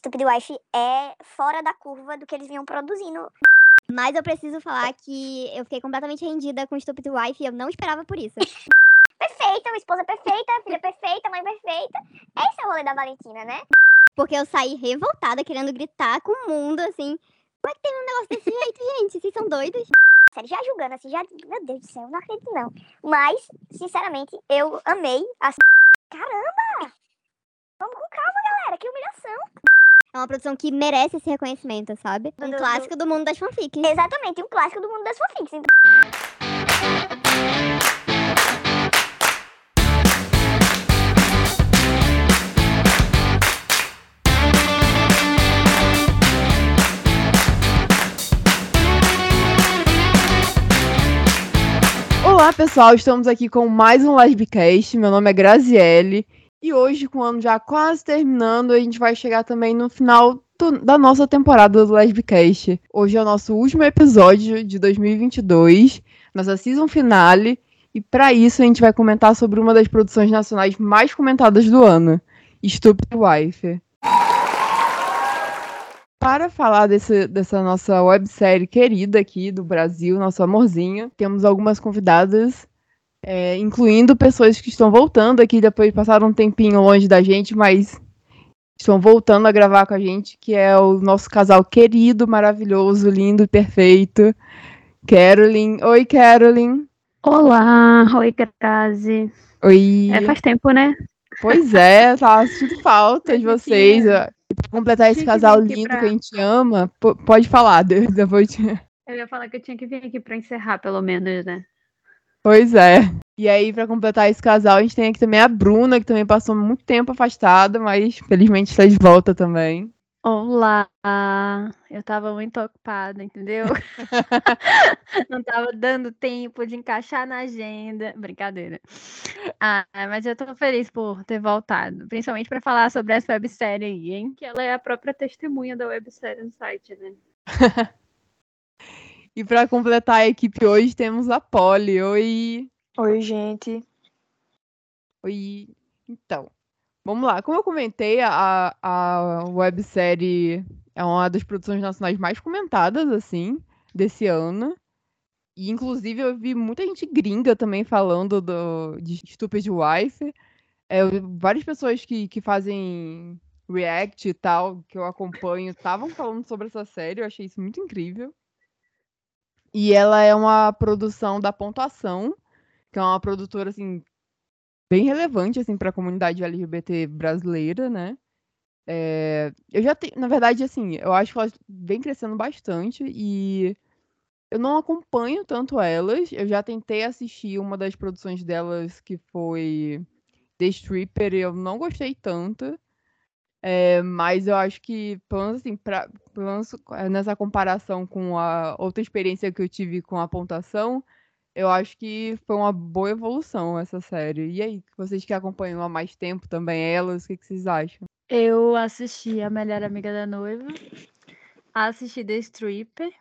Stupid Wife é fora da curva do que eles vinham produzindo. Mas eu preciso falar que eu fiquei completamente rendida com Stupid Wife e eu não esperava por isso. Perfeita, esposa perfeita, filha perfeita, mãe perfeita. Esse é o rolê da Valentina, né? Porque eu saí revoltada, querendo gritar com o mundo, assim. Como é que tem um negócio desse jeito, gente? Vocês são doidos? Sério, já julgando, assim, já... Meu Deus do céu, não acredito, não. Mas, sinceramente, eu amei. Assim... Caramba! Vamos com calma, galera, que humilhação. É uma produção que merece esse reconhecimento, sabe? Um clássico do mundo das fanfics. Exatamente, um clássico do mundo das fanfics. Olá, pessoal, estamos aqui com mais um LesB Cast. Meu nome é Grasielly. E hoje, com o ano já quase terminando, a gente vai chegar também no final da nossa temporada do LesB Cast. Hoje é o nosso último episódio de 2022, nossa season finale, e para isso a gente vai comentar sobre uma das produções nacionais mais comentadas do ano, Stupid Wife. Para falar dessa nossa websérie querida aqui do Brasil, nosso amorzinho, temos algumas convidadas. Incluindo pessoas que estão voltando aqui depois de passar um tempinho longe da gente, mas estão voltando a gravar com a gente, que é o nosso casal querido, maravilhoso, lindo e perfeito, Karolen. Oi, Karolen. Olá, oi, Ketazi. Oi. Faz tempo, né? Pois é, tá sentindo falta de vocês. E pra completar esse casal lindo que a gente ama, pode falar, depois. Eu ia falar que eu tinha que vir aqui pra encerrar, pelo menos, né? Pois é. E aí, pra completar esse casal, a gente tem aqui também a Bruna, que também passou muito tempo afastada, mas felizmente está de volta também. Olá! Eu tava muito ocupada, entendeu? Não tava dando tempo de encaixar na agenda. Brincadeira. Mas eu tô feliz por ter voltado, principalmente pra falar sobre essa websérie aí, hein? Que ela é a própria testemunha da websérie no site, né? E para completar a equipe hoje, temos a Polly. Oi! Oi, gente! Oi! Então, vamos lá. Como eu comentei, a websérie é uma das produções nacionais mais comentadas, assim, desse ano. E, inclusive, eu vi muita gente gringa também falando de Stupid Wife. Várias pessoas que fazem react e tal, que eu acompanho, estavam falando sobre essa série. Eu achei isso muito incrível. E ela é uma produção da Ponto Ação, que é uma produtora, assim, bem relevante, assim, para a comunidade LGBT brasileira, né? Eu já tenho... Na verdade, assim, eu acho que ela vem crescendo bastante e eu não acompanho tanto elas. Eu já tentei assistir uma das produções delas, que foi The Stripper, e eu não gostei tanto. Mas eu acho que, pelo menos assim, nessa comparação com a outra experiência que eu tive com a pontuação, eu acho que foi uma boa evolução essa série. E aí, vocês que acompanham há mais tempo também elas, o que vocês acham? Eu assisti A Melhor Amiga da Noiva, assisti The Stripper,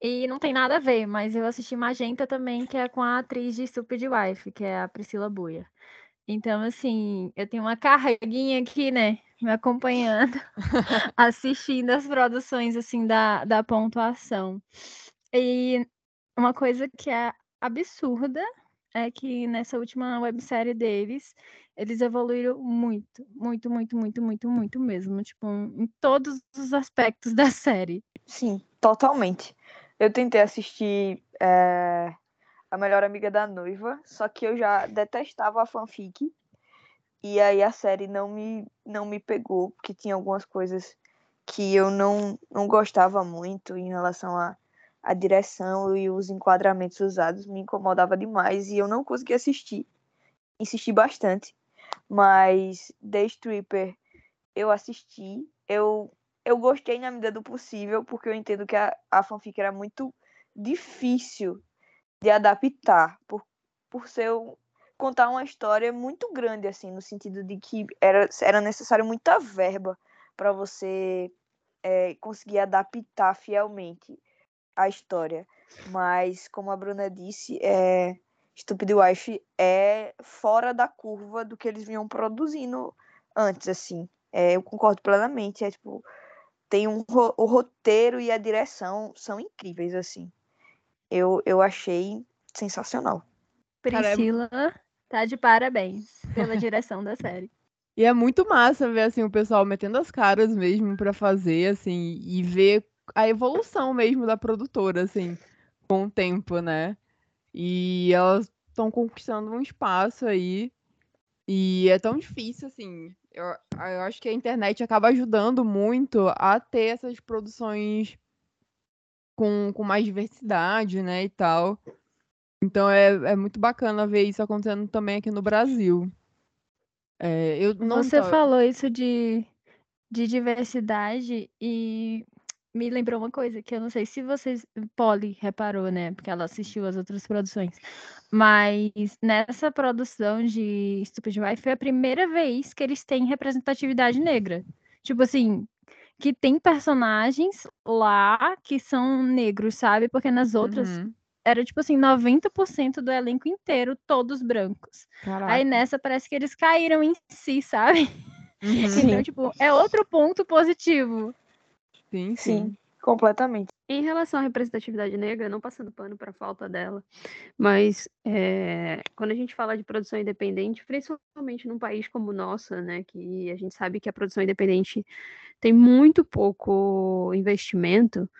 e não tem nada a ver, mas eu assisti Magenta também, que é com a atriz de Stupid Wife, que é a Priscila Boia. Então, assim, eu tenho uma carreguinha aqui, né, me acompanhando, assistindo as produções, assim, da pontuação. E uma coisa que é absurda é que nessa última websérie deles, eles evoluíram muito, muito, muito, muito, muito, muito mesmo, tipo, em todos os aspectos da série. Sim, totalmente. Eu tentei assistir... A Melhor Amiga da Noiva, só que eu já detestava a fanfic, e aí a série não me pegou, porque tinha algumas coisas que eu não gostava muito em relação à direção e os enquadramentos usados, me incomodava demais, e eu não consegui assistir, insisti bastante, mas The Stripper eu assisti, eu gostei na medida do possível, porque eu entendo que a fanfic era muito difícil de adaptar, por ser contar uma história muito grande, assim, no sentido de que era necessário muita verba para você conseguir adaptar fielmente a história. Mas, como a Bruna disse, Stupid Wife é fora da curva do que eles vinham produzindo antes, assim. Eu concordo plenamente. Tem o roteiro e a direção são incríveis, assim. Eu achei sensacional. Priscila, tá de parabéns pela direção da série. E é muito massa ver, assim, o pessoal metendo as caras mesmo pra fazer, assim, e ver a evolução mesmo da produtora, assim, com o tempo, né? E elas estão conquistando um espaço aí. E é tão difícil, assim. Eu acho que a internet acaba ajudando muito a ter essas produções com mais diversidade, né, e tal. Então é muito bacana ver isso acontecendo também aqui no Brasil. Você falou isso de diversidade e me lembrou uma coisa, que eu não sei se vocês... Polly reparou, né? Porque ela assistiu as outras produções. Mas nessa produção de Stupid Wife foi a primeira vez que eles têm representatividade negra. Tipo assim, que tem personagens lá que são negros, sabe? Porque nas outras... Era, tipo assim, 90% do elenco inteiro, todos brancos. Caraca. Aí nessa parece que eles caíram em si, sabe? Então, tipo, é outro ponto positivo. Sim, completamente. Em relação à representatividade negra, não passando pano para a falta dela, mas quando a gente fala de produção independente, principalmente num país como o nosso, né, que a gente sabe que a produção independente tem muito pouco investimento,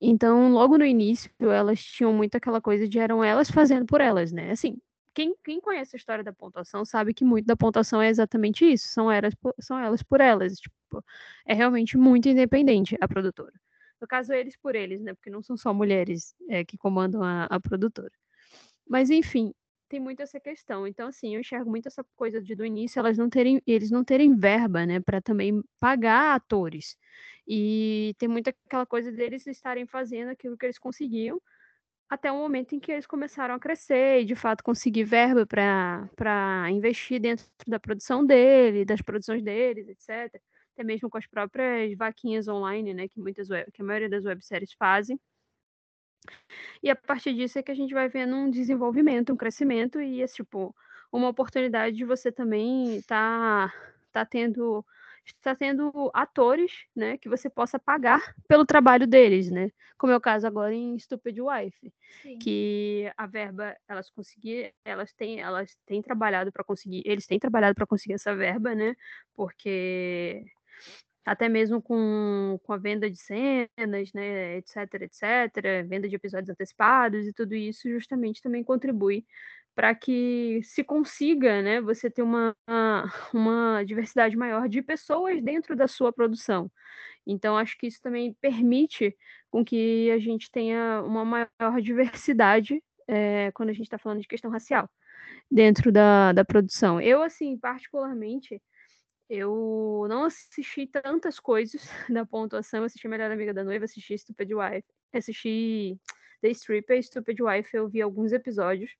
então logo no início elas tinham muito aquela coisa de eram elas fazendo por elas, né, assim, quem conhece a história da Ponto Ação sabe que muito da Ponto Ação é exatamente isso, são elas por elas, tipo, é realmente muito independente a produtora. No caso, eles por eles, né? Porque não são só mulheres que comandam a produtora. Mas, enfim, tem muito essa questão. Então, assim, eu enxergo muito essa coisa do início, eles não terem verba, né? Para também pagar atores. E tem muito aquela coisa deles estarem fazendo aquilo que eles conseguiam até o momento em que eles começaram a crescer e, de fato, conseguir verba para investir dentro da produção dele, das produções deles, etc., até mesmo com as próprias vaquinhas online, né, que a maioria das webséries fazem. E a partir disso é que a gente vai vendo um desenvolvimento, um crescimento e, tipo, uma oportunidade de você também tá tendo atores, né, que você possa pagar pelo trabalho deles, né? Como é o caso agora em Stupid Wife, Sim. que a verba eles têm trabalhado para conseguir essa verba, né? Porque até mesmo com a venda de cenas, né, etc., venda de episódios antecipados e tudo isso justamente também contribui para que se consiga, né, você ter uma diversidade maior de pessoas dentro da sua produção. Então, acho que isso também permite com que a gente tenha uma maior diversidade quando a gente está falando de questão racial dentro da produção. Eu, assim, particularmente... Eu não assisti tantas coisas da Ponto Ação, assisti A Melhor Amiga da Noiva, assisti Stupid Wife, assisti The Stripper, Stupid Wife, eu vi alguns episódios,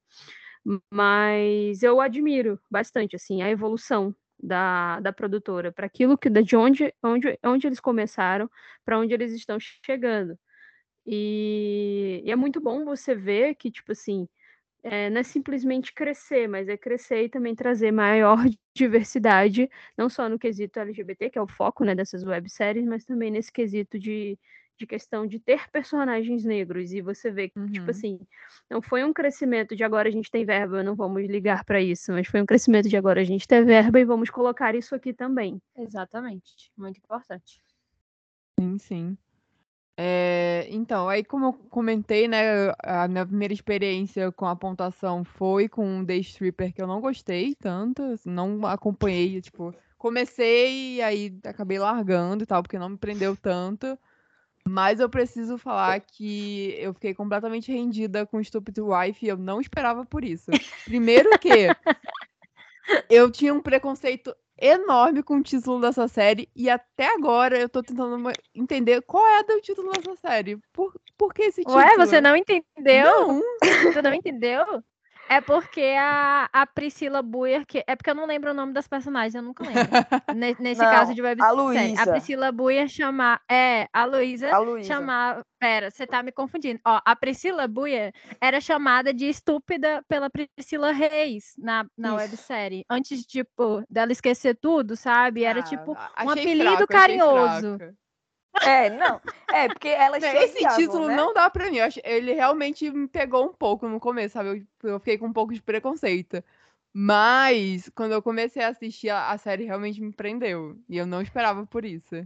mas eu admiro bastante, assim, a evolução da produtora, para aquilo que, de onde eles começaram, para onde eles estão chegando. E é muito bom você ver que, tipo assim, não é simplesmente crescer, mas é crescer e também trazer maior diversidade, não só no quesito LGBT, que é o foco, né, dessas webséries, mas também nesse quesito de questão de ter personagens negros. E você vê que, tipo assim, não foi um crescimento de agora a gente tem verba, não vamos ligar para isso, mas foi um crescimento de agora a gente tem verba e vamos colocar isso aqui também. Exatamente, muito importante. Sim. Então, aí como eu comentei, né, a minha primeira experiência com a Ponto Ação foi com um The Stripper que eu não gostei tanto, assim, não acompanhei, comecei e aí acabei largando e tal, porque não me prendeu tanto, mas eu preciso falar que eu fiquei completamente rendida com Stupid Wife e eu não esperava por isso. Primeiro que eu tinha um preconceito enorme com o título dessa série, e até agora eu tô tentando entender qual é o título dessa série. Por que esse título? Ué, você não entendeu? Não. Você não entendeu? É porque a Priscila Boia, que é porque eu não lembro o nome das personagens, eu nunca lembro. Nesse não, caso de websérie, a Priscila Boia chamar, a Luísa chamava, pera, você tá me confundindo. Ó, a Priscila Boia era chamada de estúpida pela Priscila Reis na websérie. Antes, tipo, dela esquecer tudo, sabe? Era tipo um apelido fraco, carinhoso. Porque ela... Esse título, né? Não dá pra mim. Ele realmente me pegou um pouco no começo, sabe? Eu fiquei com um pouco de preconceito. Mas, quando eu comecei a assistir, a série realmente me prendeu. E eu não esperava por isso.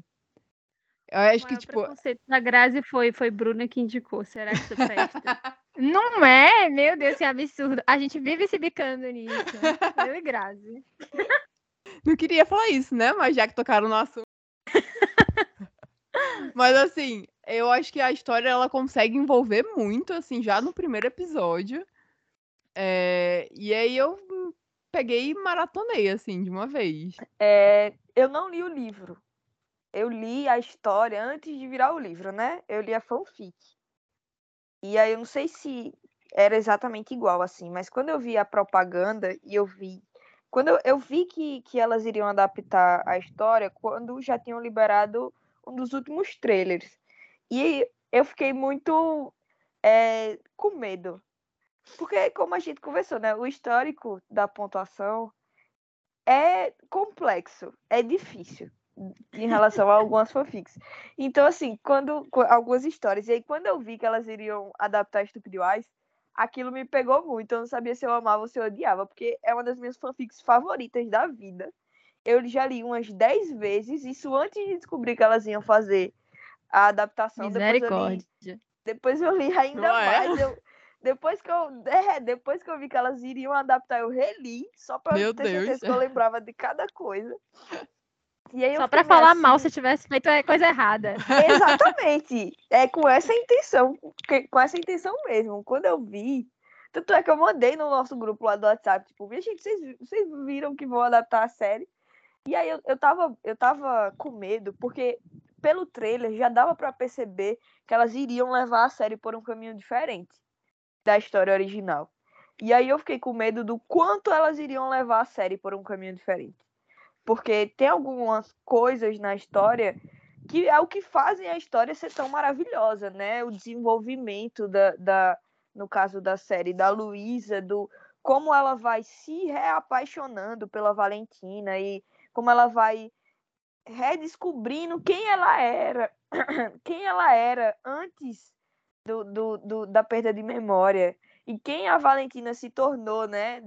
Eu acho que, tipo... O preconceito da Grazi foi Bruna que indicou. Será que isso presta? Não é? Meu Deus, que absurdo. A gente vive se bicando nisso. Eu e Grazi. Não queria falar isso, né? Mas já que tocaram no assunto... Mas, assim, eu acho que a história, ela consegue envolver muito, assim, já no primeiro episódio. E aí eu peguei e maratonei, assim, de uma vez. Eu não li o livro. Eu li a história antes de virar o livro, né? Eu li a fanfic. E aí eu não sei se era exatamente igual, assim, mas quando eu vi a propaganda e eu vi... Quando eu vi que elas iriam adaptar a história, quando já tinham liberado... um dos últimos trailers. E eu fiquei muito com medo. Porque, como a gente conversou, né? O histórico da pontuação é complexo. É difícil em relação a algumas fanfics. Então, assim, algumas histórias. E aí, quando eu vi que elas iriam adaptar Stupid Wife, aquilo me pegou muito. Eu não sabia se eu amava ou se eu odiava. Porque é uma das minhas fanfics favoritas da vida. Eu já li umas 10 vezes, isso antes de descobrir que elas iam fazer a adaptação. Misericórdia. Depois eu li ainda mais. Depois que eu vi que elas iriam adaptar, eu reli, só pra certeza que eu lembrava de cada coisa. E aí só pra falar assim, mal se tivesse feito coisa errada. Exatamente. É com essa intenção. Com essa intenção mesmo. Quando eu vi... Tanto é que eu mandei no nosso grupo lá do WhatsApp, tipo, minha gente, vocês viram que vão adaptar a série? E aí eu tava com medo, porque pelo trailer já dava pra perceber que elas iriam levar a série por um caminho diferente da história original. E aí eu fiquei com medo do quanto elas iriam levar a série por um caminho diferente. Porque tem algumas coisas na história que é o que fazem a história ser tão maravilhosa, né? O desenvolvimento no caso da série da Luísa, do como ela vai se reapaixonando pela Valentina e como ela vai redescobrindo quem ela era antes da perda de memória e quem a Valentina se tornou, né,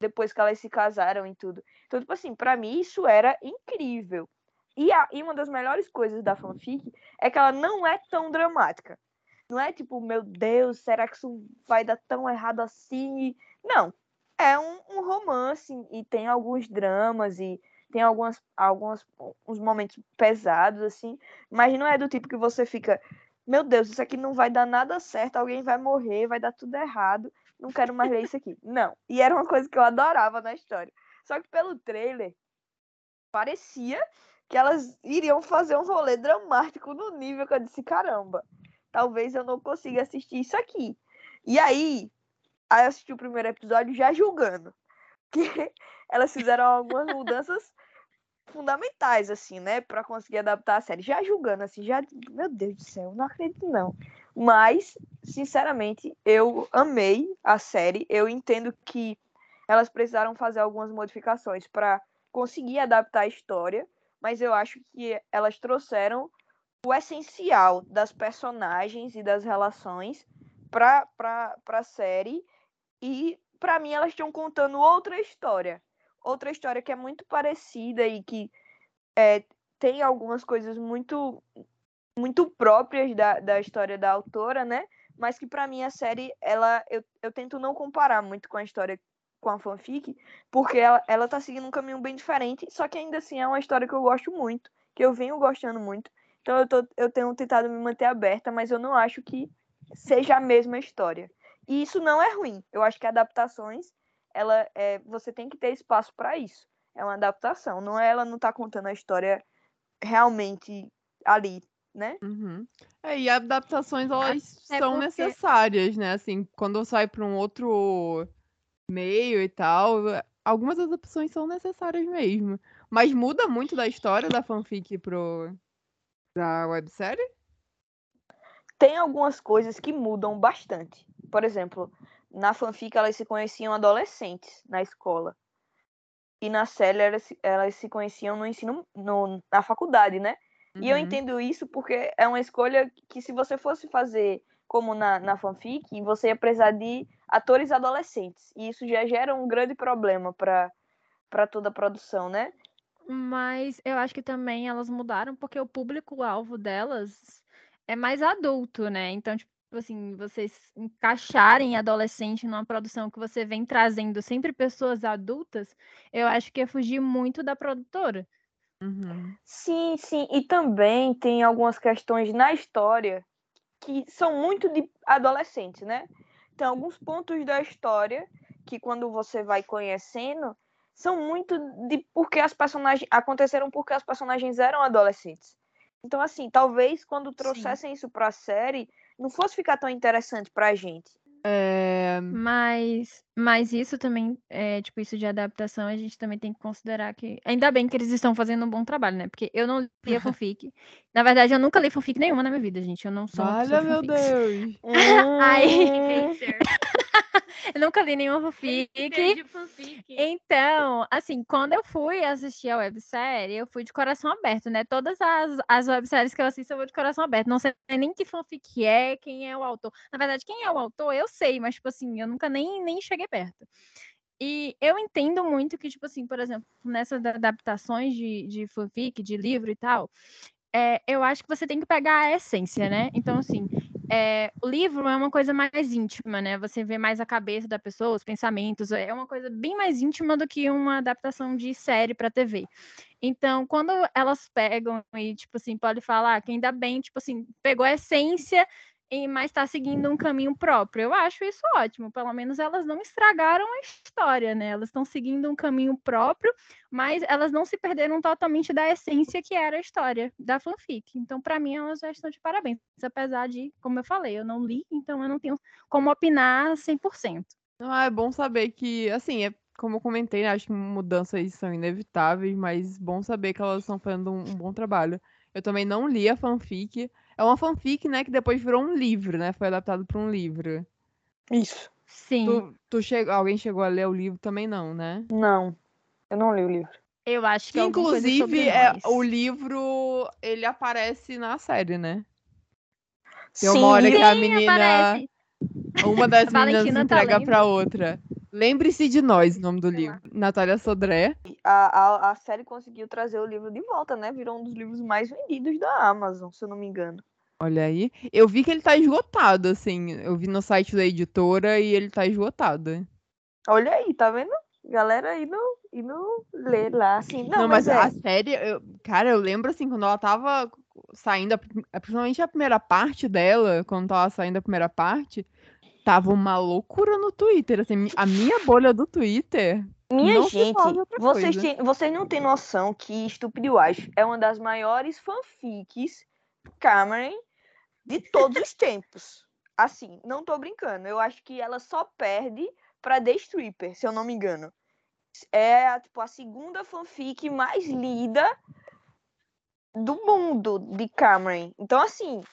depois que elas se casaram e tudo. Então, tipo assim, pra mim isso era incrível. E uma das melhores coisas da fanfic é que ela não é tão dramática. Não é tipo, meu Deus, será que isso vai dar tão errado assim? Não, é um romance e tem alguns dramas e tem uns momentos pesados, assim. Mas não é do tipo que você fica, meu Deus, isso aqui não vai dar nada certo, alguém vai morrer, vai dar tudo errado, não quero mais ler isso aqui. Não, e era uma coisa que eu adorava na história. Só que pelo trailer, parecia que elas iriam fazer um rolê dramático no nível que eu disse, caramba. Talvez eu não consiga assistir isso aqui. E aí eu assisti o primeiro episódio já julgando. Porque elas fizeram algumas mudanças fundamentais, assim, né? Pra conseguir adaptar a série. Já julgando, assim, já... Meu Deus do céu, não acredito, não. Mas, sinceramente, eu amei a série. Eu entendo que elas precisaram fazer algumas modificações pra conseguir adaptar a história. Mas eu acho que elas trouxeram o essencial das personagens e das relações pra série. E, pra mim, elas estão contando outra história. Outra história que é muito parecida e que tem algumas coisas muito, muito próprias da história da autora, né? Mas que, pra mim, a série, eu tento não comparar muito com a história, com a fanfic, porque ela tá seguindo um caminho bem diferente, só que, ainda assim, é uma história que eu gosto muito, que eu venho gostando muito. Então eu tenho tentado me manter aberta, mas eu não acho que seja a mesma história. E isso não é ruim. Eu acho que adaptações, você tem que ter espaço para isso. É uma adaptação. Não ela não está contando a história realmente ali, né? Uhum. E adaptações, elas são necessárias, né? Assim, quando sai para um outro meio e tal, algumas das opções são necessárias mesmo. Mas muda muito da história da fanfic da websérie? Tem algumas coisas que mudam bastante. Por exemplo, na fanfic elas se conheciam adolescentes na escola. E na série elas se conheciam no ensino, na faculdade, né? Uhum. E eu entendo isso porque é uma escolha que, se você fosse fazer como na fanfic, você ia precisar de atores adolescentes. E isso já gera um grande problema para toda a produção, né? Mas eu acho que também elas mudaram porque o público-alvo delas é mais adulto, né? Então, tipo assim, vocês encaixarem adolescente numa produção que você vem trazendo sempre pessoas adultas, eu acho que é fugir muito da produtora. Uhum. Sim, sim. E também tem algumas questões na história que são muito de adolescente, né? Tem alguns pontos da história que, quando você vai conhecendo, são muito de porque as personagens... Aconteceram porque as personagens eram adolescentes. Então, assim, talvez quando trouxessem isso pra série, não fosse ficar tão interessante pra gente. Mas isso também, tipo, isso de adaptação, a gente também tem que considerar que... Ainda bem que eles estão fazendo um bom trabalho, né? Porque eu não lia fanfic. Na verdade, eu nunca li fanfic nenhuma na minha vida, gente. Eu não sou uma pessoa fanfic. Olha, meu Deus! Eu nunca li nenhuma fanfic. Então, assim, quando eu fui assistir a websérie, eu fui de coração aberto, né? Todas as webséries que eu assisto, eu vou de coração aberto. Não sei nem que fanfic é, quem é o autor. Na verdade, quem é o autor, eu sei, mas, tipo assim, eu nunca nem cheguei perto. E eu entendo muito que, tipo assim, por exemplo, nessas adaptações de fanfic, de livro e tal, eu acho que você tem que pegar a essência, né? Então, assim... o livro é uma coisa mais íntima, né? Você vê mais a cabeça da pessoa, os pensamentos, é uma coisa bem mais íntima do que uma adaptação de série para TV. Então, quando elas pegam e, tipo assim, pode falar que ainda bem, tipo assim, pegou a essência, mas está seguindo um caminho próprio. Eu acho isso ótimo, pelo menos elas não estragaram a história, né? Elas estão seguindo um caminho próprio, mas elas não se perderam totalmente da essência que era a história da fanfic. Então, para mim, elas já estão de parabéns. Apesar de, como eu falei, eu não li, então eu não tenho como opinar 100%. É bom saber que, assim, como eu comentei, né, acho que mudanças são inevitáveis, mas bom saber que elas estão fazendo um bom trabalho. Eu também não li a fanfic. É uma fanfic, né, que depois virou um livro, né? Foi adaptado para um livro. Isso. Sim. Alguém chegou a ler o livro também não, né? Não. Eu não li o livro. Eu acho que inclusive, o livro, ele aparece na série, né? Tem uma hora que a menina... Aparece. Uma das meninas entrega pra outra. Lembre-se de Nós, o nome do livro. Natália Sodré. A série conseguiu trazer o livro de volta, né? Virou um dos livros mais vendidos da Amazon, se eu não me engano. Olha aí. Eu vi que ele tá esgotado, assim. Eu vi no site da editora e ele tá esgotado. Olha aí, tá vendo? Galera indo ler lá, assim. Não, mas a série... eu lembro, assim, quando ela tava... saindo, principalmente a primeira parte dela, quando tava saindo a primeira parte, tava uma loucura no Twitter, assim, a minha bolha do Twitter. Minha gente, vocês não têm noção que Stupid Wife é uma das maiores fanfics Cameron de todos os tempos. Assim, não tô brincando, eu acho que ela só perde pra The Stripper, se eu não me engano. É, tipo, a segunda fanfic mais lida do mundo de Cameron. Então, assim,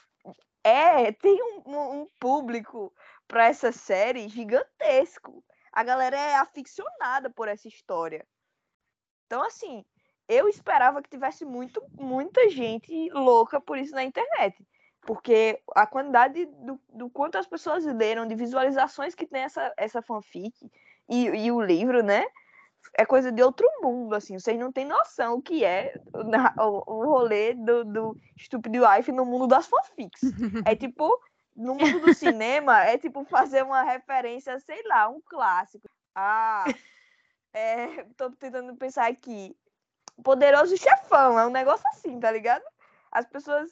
tem um público para essa série gigantesco. A galera é aficionada por essa história. Então, assim, eu esperava que tivesse muita gente louca por isso na internet. Porque a quantidade do quanto as pessoas leram, de visualizações que tem essa fanfic e o livro, né? É coisa de outro mundo, assim. Vocês não têm noção o que é o rolê do Stupid Wife no mundo das fanfics. É tipo, no mundo do cinema, é tipo fazer uma referência, sei lá, um clássico. Tô tentando pensar aqui. Poderoso Chefão, é um negócio assim, tá ligado? As pessoas...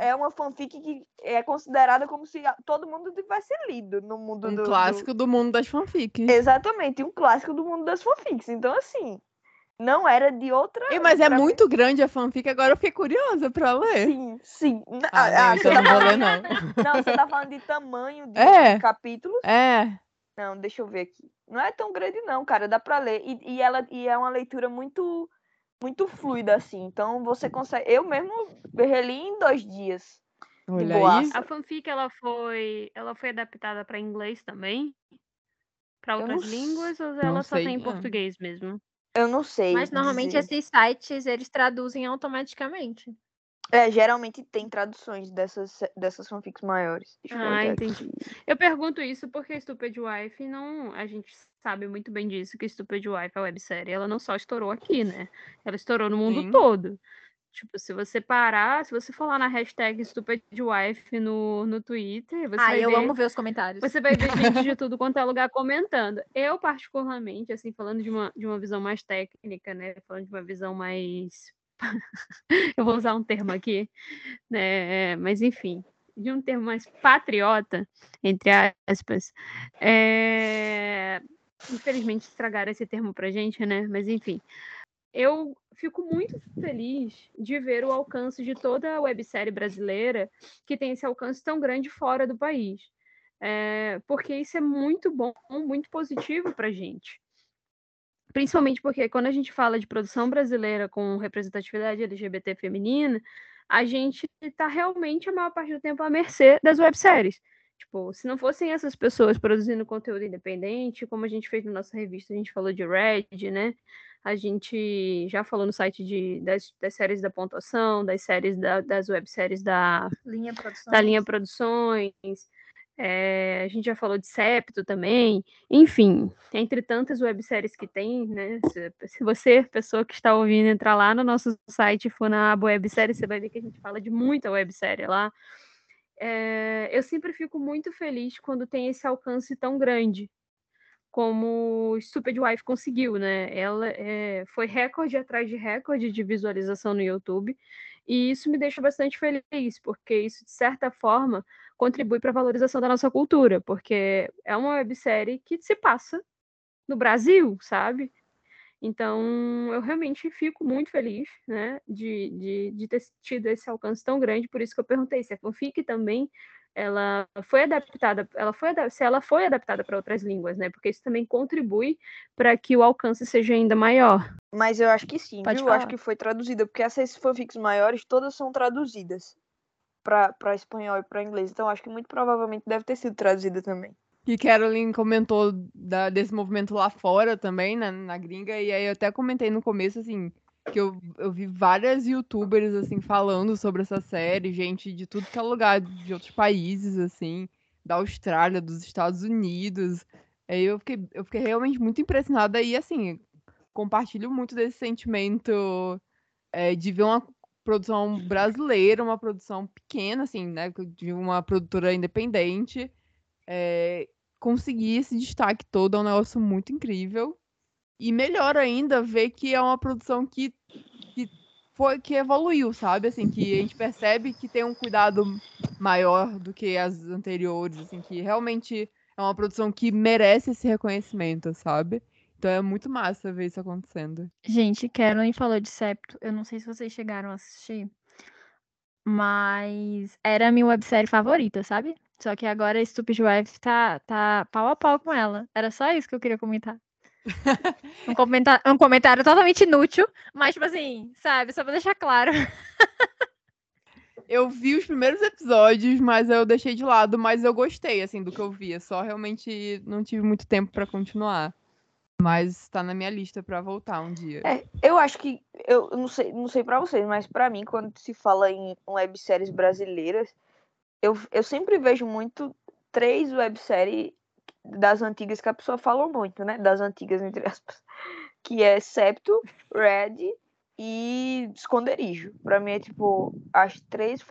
É uma fanfic que é considerada como se todo mundo tivesse lido no mundo do... Um clássico do mundo das fanfics. Exatamente, um clássico do mundo das fanfics. Então, assim, não era de outra... Mas é muito grande a fanfic, agora eu fiquei curiosa pra ler. Sim, sim. Não, eu não vou ler, não. Não, você tá falando de tamanho de capítulos? É. Não, deixa eu ver aqui. Não é tão grande não, cara. Dá pra ler. E é uma leitura muito, muito fluida, assim. Então, você consegue... Eu mesmo reli em 2 dias. Olha aí. A fanfic, ela foi adaptada pra inglês também? Pra outras línguas? Ou ela só tem em português mesmo? Eu não sei. Mas, normalmente, esses sites, eles traduzem automaticamente. É, geralmente tem traduções dessas fanfics maiores. Entendi. Eu pergunto isso porque Stupid Wife não... A gente sabe muito bem disso, que Stupid Wife, a websérie, ela não só estourou aqui, né? Ela estourou no mundo todo. Tipo, se você parar, se você for lá na hashtag Stupid Wife no Twitter... Você vai ver, eu amo ver os comentários. Você vai ver gente de tudo quanto é lugar comentando. Eu, particularmente, assim, falando de uma visão mais técnica, né? Falando de uma visão mais... eu vou usar um termo aqui, né? Mas enfim, de um termo mais patriota, entre aspas, infelizmente estragaram esse termo pra gente, né? Mas enfim, eu fico muito feliz de ver o alcance de toda a websérie brasileira, que tem esse alcance tão grande fora do país, porque isso é muito bom, muito positivo pra gente. Principalmente porque quando a gente fala de produção brasileira com representatividade LGBT feminina, a gente está realmente a maior parte do tempo à mercê das webséries. Tipo, se não fossem essas pessoas produzindo conteúdo independente, como a gente fez na nossa revista, a gente falou de Red, né? A gente já falou no site das séries da Ponto Ação, das séries das webséries da Linha Produções... a gente já falou de Septo também, enfim, entre tantas webséries que tem, né? Se você, pessoa que está ouvindo, entrar lá no nosso site e for na aba websérie, você vai ver que a gente fala de muita websérie lá. Eu sempre fico muito feliz quando tem esse alcance tão grande, como Stupid Wife conseguiu, né? Ela foi recorde atrás de recorde de visualização no YouTube, e isso me deixa bastante feliz, porque isso, de certa forma, contribui para a valorização da nossa cultura, porque é uma websérie que se passa no Brasil, sabe? Então, eu realmente fico muito feliz, né, de ter tido esse alcance tão grande, por isso que eu perguntei se a fanfic também ela foi adaptada para outras línguas, né? Porque isso também contribui para que o alcance seja ainda maior. Mas eu acho que sim, eu acho que foi traduzida, porque essas fanfics maiores todas são traduzidas para espanhol e para inglês, então acho que muito provavelmente deve ter sido traduzida também. E Karolen comentou desse movimento lá fora também, na gringa, e aí eu até comentei no começo, assim, que eu vi várias youtubers, assim, falando sobre essa série, gente de tudo que é lugar, de outros países, assim, da Austrália, dos Estados Unidos, aí eu fiquei realmente muito impressionada, e assim, compartilho muito desse sentimento de ver uma produção brasileira, uma produção pequena, assim, né, de uma produtora independente, conseguir esse destaque todo é um negócio muito incrível, e melhor ainda ver que é uma produção que evoluiu, sabe, assim, que a gente percebe que tem um cuidado maior do que as anteriores, assim, que realmente é uma produção que merece esse reconhecimento, sabe? Então é muito massa ver isso acontecendo. Gente, Karolen falou de Septo. Eu não sei se vocês chegaram a assistir, mas era a minha websérie favorita, sabe? Só que agora a Stupid Wife tá pau a pau com ela. Era só isso que eu queria comentar. Um comentário totalmente inútil, mas tipo assim, sabe? Só pra deixar claro. Eu vi os primeiros episódios, mas eu deixei de lado. Mas eu gostei, assim, do que eu via. Só realmente não tive muito tempo pra continuar. Mas tá na minha lista pra voltar um dia. Eu acho que, eu não sei pra vocês, mas pra mim, quando se fala em webséries brasileiras, eu sempre vejo muito 3 webséries das antigas que a pessoa falou muito, né? Das antigas, entre aspas. Que é Septo, Red e Esconderijo. Pra mim é, tipo, as 3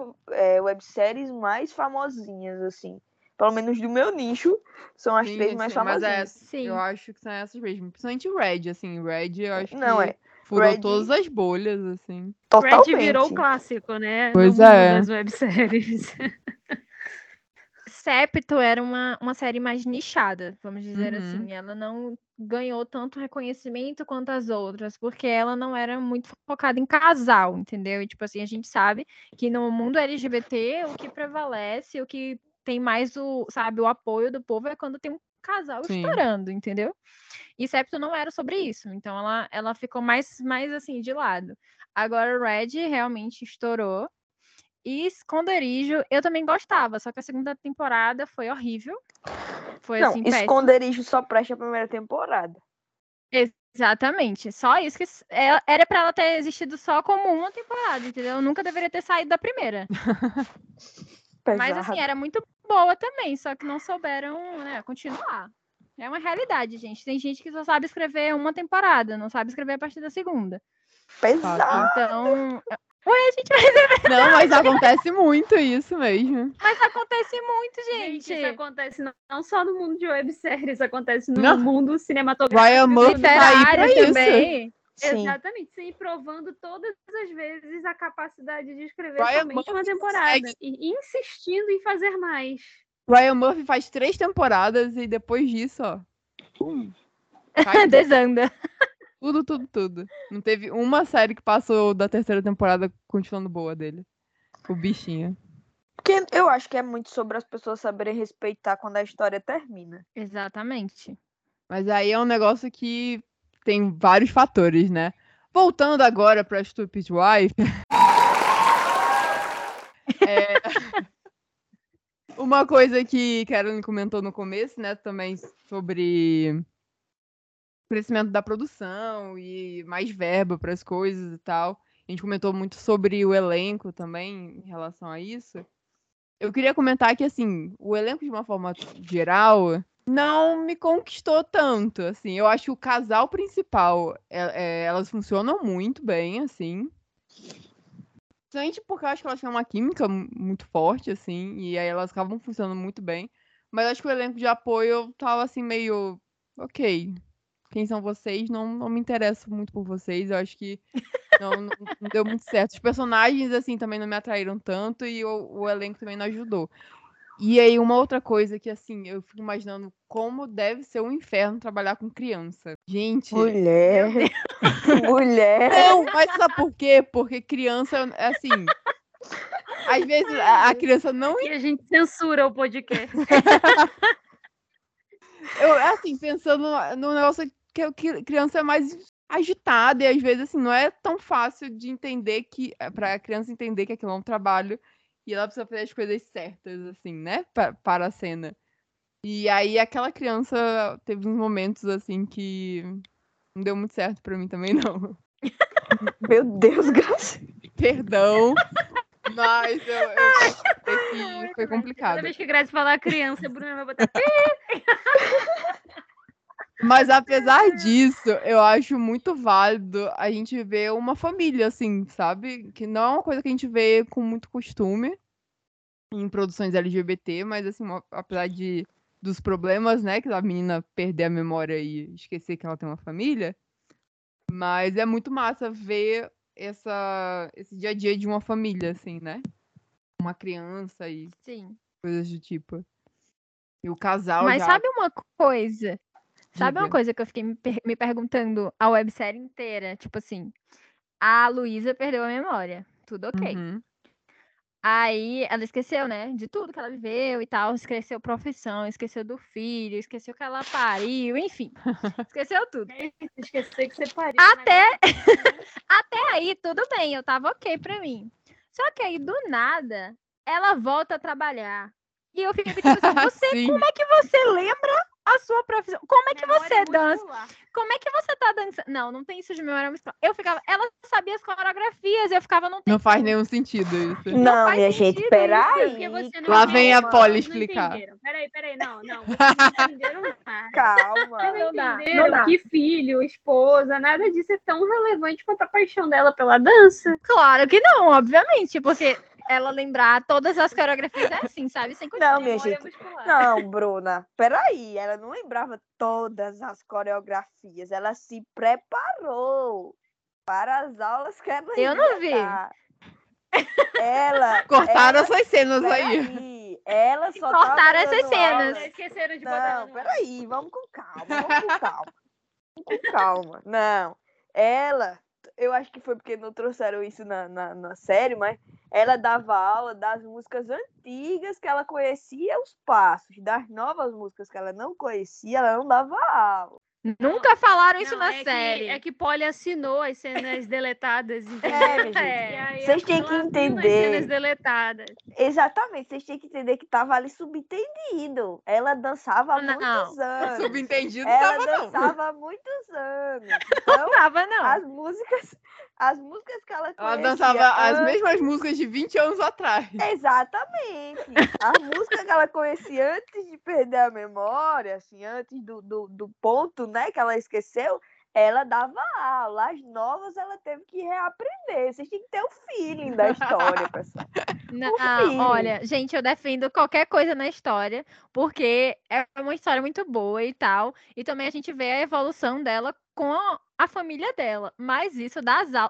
webséries mais famosinhas, assim. Pelo menos do meu nicho, são as 3 mais famosas. Eu acho que são essas mesmo. Principalmente Red, assim. Red, eu acho que furou Red... todas as bolhas, assim. Totalmente. Red virou o clássico, né? Pois é. Das webséries. Septo era uma série mais nichada, vamos dizer assim. Ela não ganhou tanto reconhecimento quanto as outras, porque ela não era muito focada em casal, entendeu? E, tipo assim, a gente sabe que no mundo LGBT, o que prevalece, o que tem mais o apoio do povo é quando tem um casal estourando, entendeu? E Septo não era sobre isso, então ela ficou mais assim, de lado. Agora o Red realmente estourou. E Esconderijo, eu também gostava, só que a segunda temporada foi horrível. Foi não, assim, Esconderijo péssimo. Só presta a primeira temporada. Exatamente, só isso que era pra ela ter existido só como uma temporada, entendeu? Eu nunca deveria ter saído da primeira. Pesado. Mas assim, era muito boa também, só que não souberam, né, continuar. É uma realidade, gente. Tem gente que só sabe escrever uma temporada, não sabe escrever a partir da segunda. Pesado. Então... Ué, gente, mas é verdade. Não, mas acontece muito isso mesmo. Mas acontece muito, gente. Isso acontece não só no mundo de webséries, acontece no mundo cinematográfico. Ryan Murphy tá aí pra isso. Também. Sim. Exatamente, sim, provando todas as vezes a capacidade de escrever Ryan somente Murphy uma temporada. E insistindo em fazer mais. Ryan Murphy faz 3 temporadas e depois disso, ó... Desanda. Tudo. Não teve uma série que passou da terceira temporada continuando boa dele. O bichinho. Porque eu acho que é muito sobre as pessoas saberem respeitar quando a história termina. Exatamente. Mas aí é um negócio que tem vários fatores, né? Voltando agora pra Stupid Wife. Uma coisa que Karolen comentou no começo, né? Também sobre... crescimento da produção e mais verba para as coisas e tal. A gente comentou muito sobre o elenco também em relação a isso. Eu queria comentar que, assim, o elenco, de uma forma geral, não me conquistou tanto, assim. Eu acho que o casal principal, elas funcionam muito bem, assim. Principalmente porque eu acho que elas têm uma química muito forte, assim, e aí elas acabam funcionando muito bem. Mas acho que o elenco de apoio eu tava, assim, meio... Ok... Quem são vocês? Não me interesso muito por vocês. Eu acho que não deu muito certo. Os personagens, assim, também não me atraíram tanto. E o elenco também não ajudou. E aí, uma outra coisa que, assim, eu fico imaginando como deve ser um inferno trabalhar com criança. Gente... Mulher! Não, mas sabe por quê? Porque criança, assim... Às vezes, a criança não... E a gente censura o podcast. Eu, assim, pensando no negócio que a criança é mais agitada e, às vezes, assim, não é tão fácil de entender que... Pra criança entender que aquilo é um trabalho e ela precisa fazer as coisas certas, assim, né? Para a cena. E aí, aquela criança teve uns momentos, assim, que não deu muito certo pra mim também, não. Meu Deus, graças. Perdão. Mas eu foi complicado. Toda vez que a Grazi falar criança, a Bruna vai botar... Mas apesar disso, eu acho muito válido a gente ver uma família, assim, sabe? Que não é uma coisa que a gente vê com muito costume em produções LGBT, mas, assim, apesar dos problemas, né? Que a menina perder a memória e esquecer que ela tem uma família. Mas é muito massa ver... esse dia a dia de uma família, assim, né? Uma criança e Sim. coisas do tipo. E o casal Mas já... sabe uma coisa? Diga. Sabe uma coisa que eu fiquei me perguntando a websérie inteira? Tipo assim, a Luísa perdeu a memória. Tudo ok. Uhum. Aí ela esqueceu, né? De tudo que ela viveu e tal. Esqueceu profissão, esqueceu do filho, esqueceu que ela pariu, enfim. Esqueceu tudo. Esqueceu que você pariu. Até aí, tudo bem. Eu tava ok pra mim. Só que aí, do nada, ela volta a trabalhar. E eu fiquei pensando assim, como é que você lembra a sua profissão? Como é que memória você dança? Muscular. Como é que você tá dançando? Não tem isso de memória muscular. Eu ficava... Ela sabia as coreografias, eu ficava... Não faz nenhum sentido isso. Não minha gente, peraí. Lá vem a Polly explicar. Peraí, não. Vocês não entenderam nada. Calma. Vocês não entenderam que filho, esposa, nada disso é tão relevante quanto a paixão dela pela dança. Claro que não, obviamente, porque... Ela lembrar todas as coreografias assim, sabe? Sem conhecer a memória muscular. Não, Bruna, peraí. Ela não lembrava todas as coreografias. Ela se preparou para as aulas que ela ia. Eu não vi. Cortaram essas cenas aí. Ela só cortaram essas cenas. Esqueceram de botar. Não, peraí. Vamos com calma. Não. Ela... eu acho que foi porque não trouxeram isso na série, mas ela dava aula das músicas antigas que ela conhecia os passos, das novas músicas que ela não conhecia, ela não dava aula. Nunca falaram isso na série. É que Polly assinou as cenas deletadas. Vocês têm que entender. As cenas deletadas. Exatamente, vocês têm que entender que estava ali subentendido. Ela dançava há muitos anos. Subentendido estava, não. Ela dançava há muitos anos. Não estava, não. As músicas que ela conhecia... Ela dançava as mesmas músicas de 20 anos atrás. Exatamente. As músicas que ela conhecia antes de perder a memória, assim, antes do ponto, né, que ela esqueceu, ela dava aula. As novas ela teve que reaprender. Vocês têm que ter o feeling da história, pessoal. Olha, gente, eu defendo qualquer coisa na história, porque é uma história muito boa e tal. E também a gente vê a evolução dela com a família dela, mas isso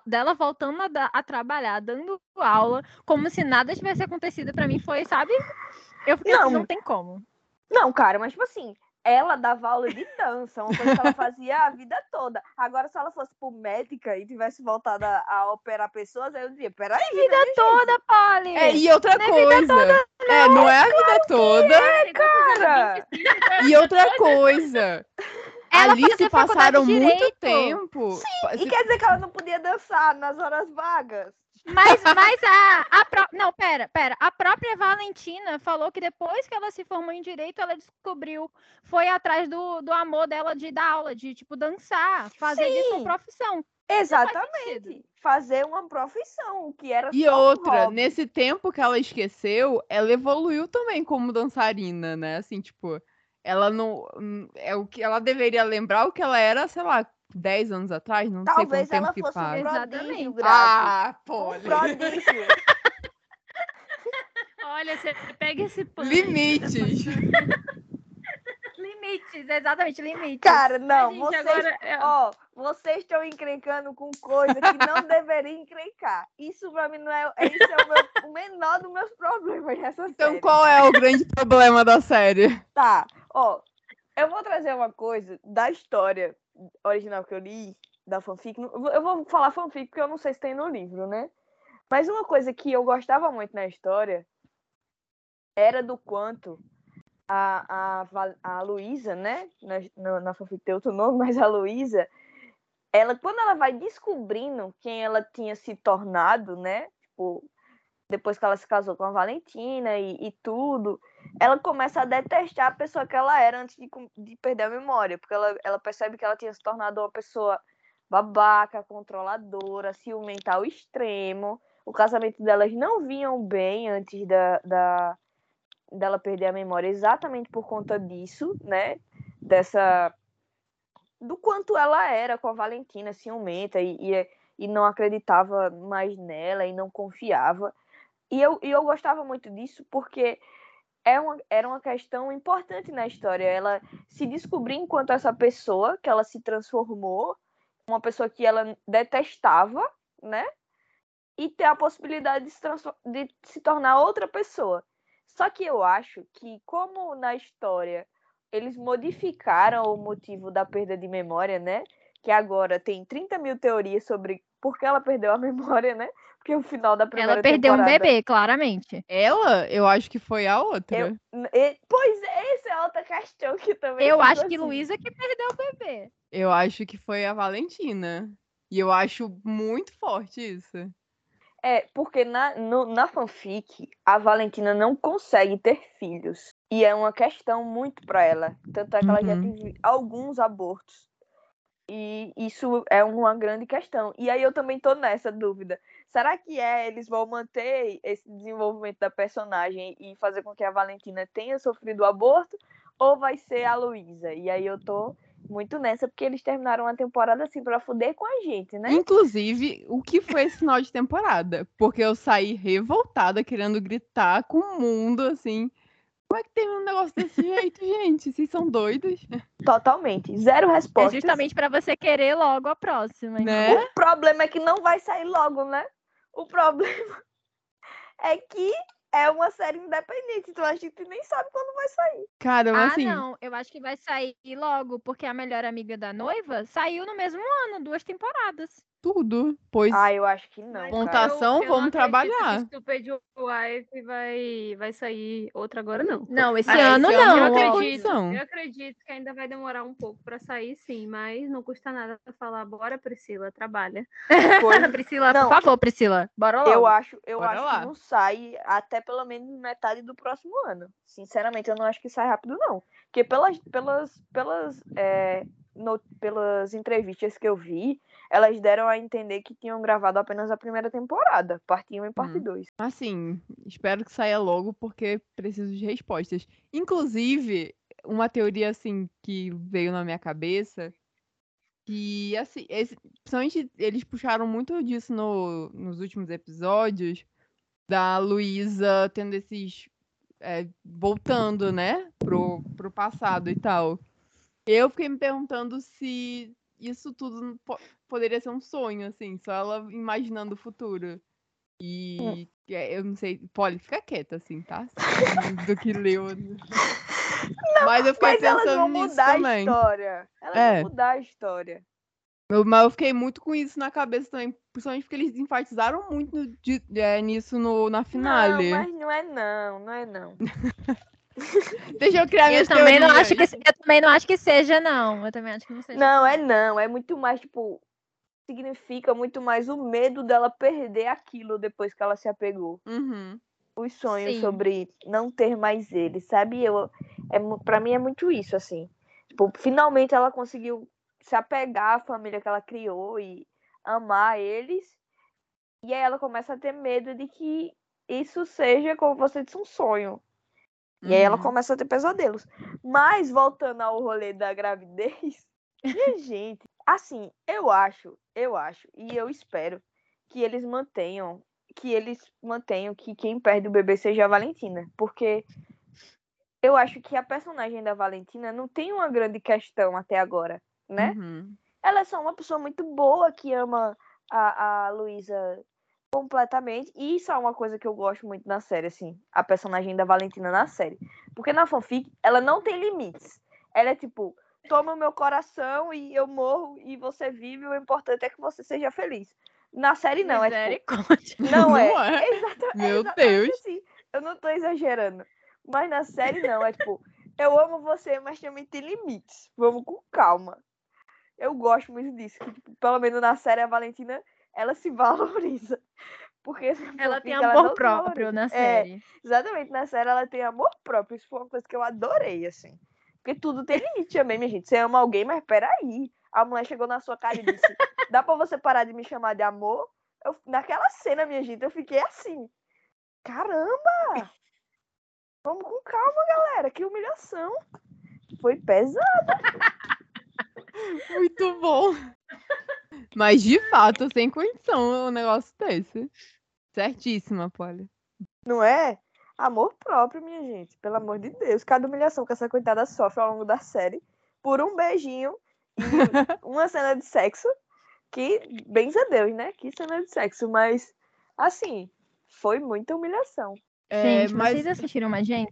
dela voltando a trabalhar, dando aula, como se nada tivesse acontecido, pra mim foi, sabe? Eu fiquei, não tem como. Não, cara, mas tipo assim, ela dava aula de dança, uma coisa que ela fazia a vida toda. Agora, se ela fosse por médica e tivesse voltado a operar pessoas, aí eu dizia, peraí. A vida toda, Polly! E outra coisa. Não é a vida toda. É, cara! E outra coisa... Ela ali se passaram muito tempo. Sim, quer dizer que ela não podia dançar nas horas vagas. Mas Não, pera. A própria Valentina falou que depois que ela se formou em Direito, ela descobriu, foi atrás do amor dela de dar aula, de, tipo, dançar, fazer disso uma profissão. Exatamente. Fazer uma profissão, que era e outra, hobby. Nesse tempo que ela esqueceu, ela evoluiu também como dançarina, né? Assim, tipo... Ela não. É o que ela deveria lembrar o que ela era, sei lá, 10 anos atrás, não talvez sei quanto tempo que passa. Exatamente. Polly. Prodígio. Olha, você pega esse pano. Limites. Limites. Cara, não, gente, vocês, agora... vocês estão encrencando com coisa que não deveriam encrencar. Isso pra mim não é... Isso é o menor dos meus problemas nessa série. Então qual é o grande problema da série? Tá, eu vou trazer uma coisa da história original que eu li, da fanfic. Eu vou falar fanfic porque eu não sei se tem no livro, né? Mas uma coisa que eu gostava muito na história era do quanto... A Luísa, né? Na fanfic tem outro nome, mas a Luísa, ela, quando ela vai descobrindo quem ela tinha se tornado, né? Tipo, depois que ela se casou com a Valentina e tudo, ela começa a detestar a pessoa que ela era antes de perder a memória, porque ela percebe que ela tinha se tornado uma pessoa babaca, controladora, ciumenta ao extremo. O casamento delas não vinham bem antes dela perder a memória, exatamente por conta disso, né, do quanto ela era com a Valentina, ciumenta, e não acreditava mais nela, e não confiava, e eu gostava muito disso, porque era uma questão importante na história, ela se descobrir enquanto essa pessoa, que ela se transformou, uma pessoa que ela detestava, né, e ter a possibilidade de se tornar outra pessoa. Só que eu acho que, como na história eles modificaram o motivo da perda de memória, né? Que agora tem 30 mil teorias sobre por que ela perdeu a memória, né? Porque o final da primeira temporada... Ela perdeu um bebê, claramente. Ela? Eu acho que foi a outra. Pois é, essa é outra questão que também... Eu acho que Luísa que perdeu o bebê. Eu acho que foi a Valentina. E eu acho muito forte isso. É, porque na fanfic, a Valentina não consegue ter filhos. E é uma questão muito pra ela. Tanto é que ela já teve alguns abortos. E isso é uma grande questão. E aí eu também tô nessa dúvida. Será que eles vão manter esse desenvolvimento da personagem e fazer com que a Valentina tenha sofrido o aborto? Ou vai ser a Luísa? E aí eu tô... muito nessa, porque eles terminaram a temporada assim pra fuder com a gente, né? Inclusive, o que foi esse final de temporada? Porque eu saí revoltada, querendo gritar com o mundo, assim. Como é que termina um negócio desse jeito, gente? Vocês são doidos? Totalmente. Zero respostas. É justamente pra você querer logo a próxima, né? O problema é que não vai sair logo, né? O problema é que... é uma série independente, então a gente nem sabe quando vai sair. Cara, mas assim... não, eu acho que vai sair logo, porque A Melhor Amiga da Noiva saiu no mesmo ano, 2 temporadas. tudo, pois... Ah, eu acho que não. Pontação, eu vamos trabalhar. Stupid Wife vai sair outra agora, não. Não, esse ano não. Eu acredito que ainda vai demorar um pouco pra sair, sim, mas não custa nada falar, bora, Priscila, trabalha. Pois... Priscila, não. Por favor, Priscila, bora lá. Eu acho que não sai até pelo menos metade do próximo ano. Sinceramente, eu não acho que sai rápido, não. Porque pelas entrevistas que eu vi, elas deram a entender que tinham gravado apenas a primeira temporada, parte 1 e parte 2. Assim, espero que saia logo, porque preciso de respostas. Inclusive, uma teoria, assim, que veio na minha cabeça, que, assim, principalmente eles puxaram muito disso nos últimos episódios, da Luísa tendo esses... voltando, né, pro passado e tal. Eu fiquei me perguntando se isso tudo poderia ser um sonho, assim, só ela imaginando o futuro. E eu não sei, Polly, fica quieta, assim, tá? Do que leu. Não, mas eu fiquei pensando nisso também. Elas vão mudar a história. Mas eu fiquei muito com isso na cabeça também, principalmente porque eles enfatizaram muito nisso na finale. Não, mas não é não. Deixa eu criar minhas teorias. Eu também não acho que seja, não. Eu também acho que não seja. Não. É muito mais, tipo... Significa muito mais o medo dela perder aquilo depois que ela se apegou. Uhum. Os sonhos Sim. sobre não ter mais ele, sabe? Pra mim é muito isso, assim. Tipo, finalmente ela conseguiu se apegar à família que ela criou e amar eles. E aí ela começa a ter medo de que isso seja, como você disse, um sonho. E aí ela começa a ter pesadelos. Mas, voltando ao rolê da gravidez... gente, assim, eu acho e eu espero que eles mantenham... que quem perde o bebê seja a Valentina. Porque... eu acho que a personagem da Valentina não tem uma grande questão até agora, né? Uhum. Ela é só uma pessoa muito boa que ama a Luísa completamente. E isso é uma coisa que eu gosto muito na série, assim, a personagem da Valentina na série. Porque na fanfic, ela não tem limites. Ela é tipo, toma o meu coração e eu morro e você vive, o importante é que você seja feliz. Na série não, é tipo, não é. Meu Deus. Assim, eu não tô exagerando. Mas na série não, é tipo, eu amo você, mas também tem limites. Vamos com calma. Eu gosto muito disso. Que, tipo, pelo menos na série, a Valentina, ela se valoriza. Porque ela tem amor próprio na série. É, exatamente, na série ela tem amor próprio. Isso foi uma coisa que eu adorei, assim. Porque tudo tem limite também, minha gente. Você ama alguém, mas peraí. A mulher chegou na sua cara e disse, dá pra você parar de me chamar de amor? Naquela cena, minha gente, eu fiquei assim. Caramba! Vamos com calma, galera. Que humilhação. Foi pesada. Muito bom. Mas, de fato, sem condição um negócio desse. Certíssima, Polly. Não é? Amor próprio, minha gente. Pelo amor de Deus. Cada humilhação que essa coitada sofre ao longo da série por um beijinho e uma cena de sexo que, benza Deus, né? Que cena de sexo. Mas, assim, foi muita humilhação. Gente, vocês assistiram Magenta?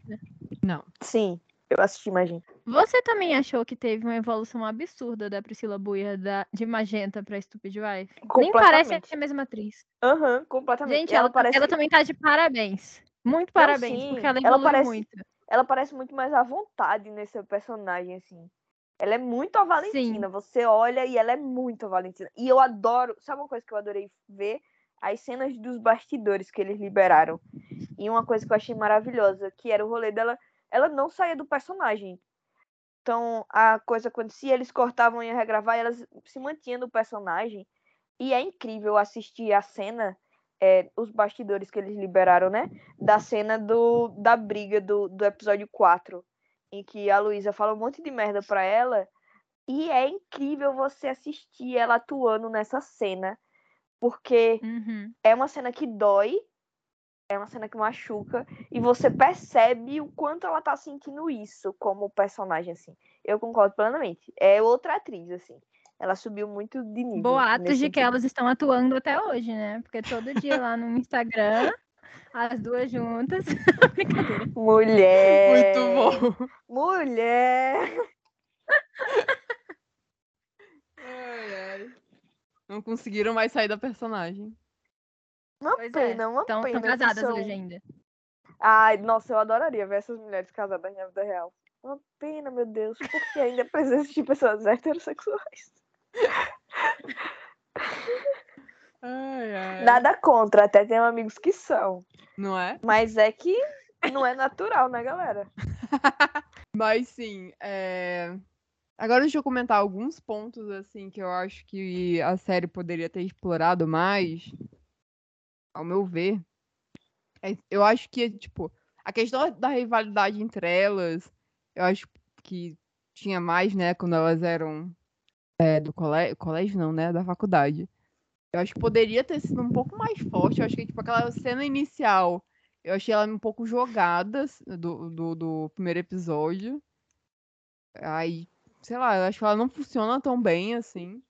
Não. Sim, eu assisti Magenta. Você também achou que teve uma evolução absurda da Priscila Boia de Magenta pra Stupid Wife? Nem parece a mesma atriz. Aham, completamente. Gente, ela também tá de parabéns. Muito parabéns, então, porque ela evoluiu muito. Ela parece muito mais à vontade nesse personagem, assim. Ela é muito a Valentina. Sim. Você olha e ela é muito a Valentina. E eu adoro... Sabe uma coisa que eu adorei ver? As cenas dos bastidores que eles liberaram. E uma coisa que eu achei maravilhosa, que era o rolê dela, ela não saía do personagem. Então, a coisa acontecia, eles cortavam e iam regravar, e elas se mantinham no personagem. E é incrível assistir a cena, os bastidores que eles liberaram, né? Da cena da briga do episódio 4, em que a Luísa fala um monte de merda pra ela. E é incrível você assistir ela atuando nessa cena. Porque é uma cena que dói, é uma cena que machuca, e você percebe o quanto ela tá sentindo isso como personagem, assim. Eu concordo plenamente. É outra atriz, assim. Ela subiu muito de nível. Boatos de que elas estão atuando até hoje, né? Porque todo dia lá no Instagram, as duas juntas. Brincadeira. Mulher! Muito bom! Mulher! Ai, ai. Não conseguiram mais sair da personagem. Uma pois pena, é. Uma então, pena. Estão casadas hoje ainda. Ai, nossa, eu adoraria ver essas mulheres casadas na vida real. Uma pena, meu Deus. Por que ainda presença de pessoas heterossexuais? Ai, ai. Nada contra, até tenho amigos que são. Não é? Mas é que não é natural, né, galera? Mas sim, agora deixa eu comentar alguns pontos assim que eu acho que a série poderia ter explorado mais, ao meu ver. Eu acho que, tipo, a questão da rivalidade entre elas, eu acho que tinha mais, né, quando elas eram do colégio não, né, da faculdade. Eu acho que poderia ter sido um pouco mais forte. Eu acho que, tipo, aquela cena inicial, eu achei ela um pouco jogada do primeiro episódio. Aí, sei lá, eu acho que ela não funciona tão bem, assim.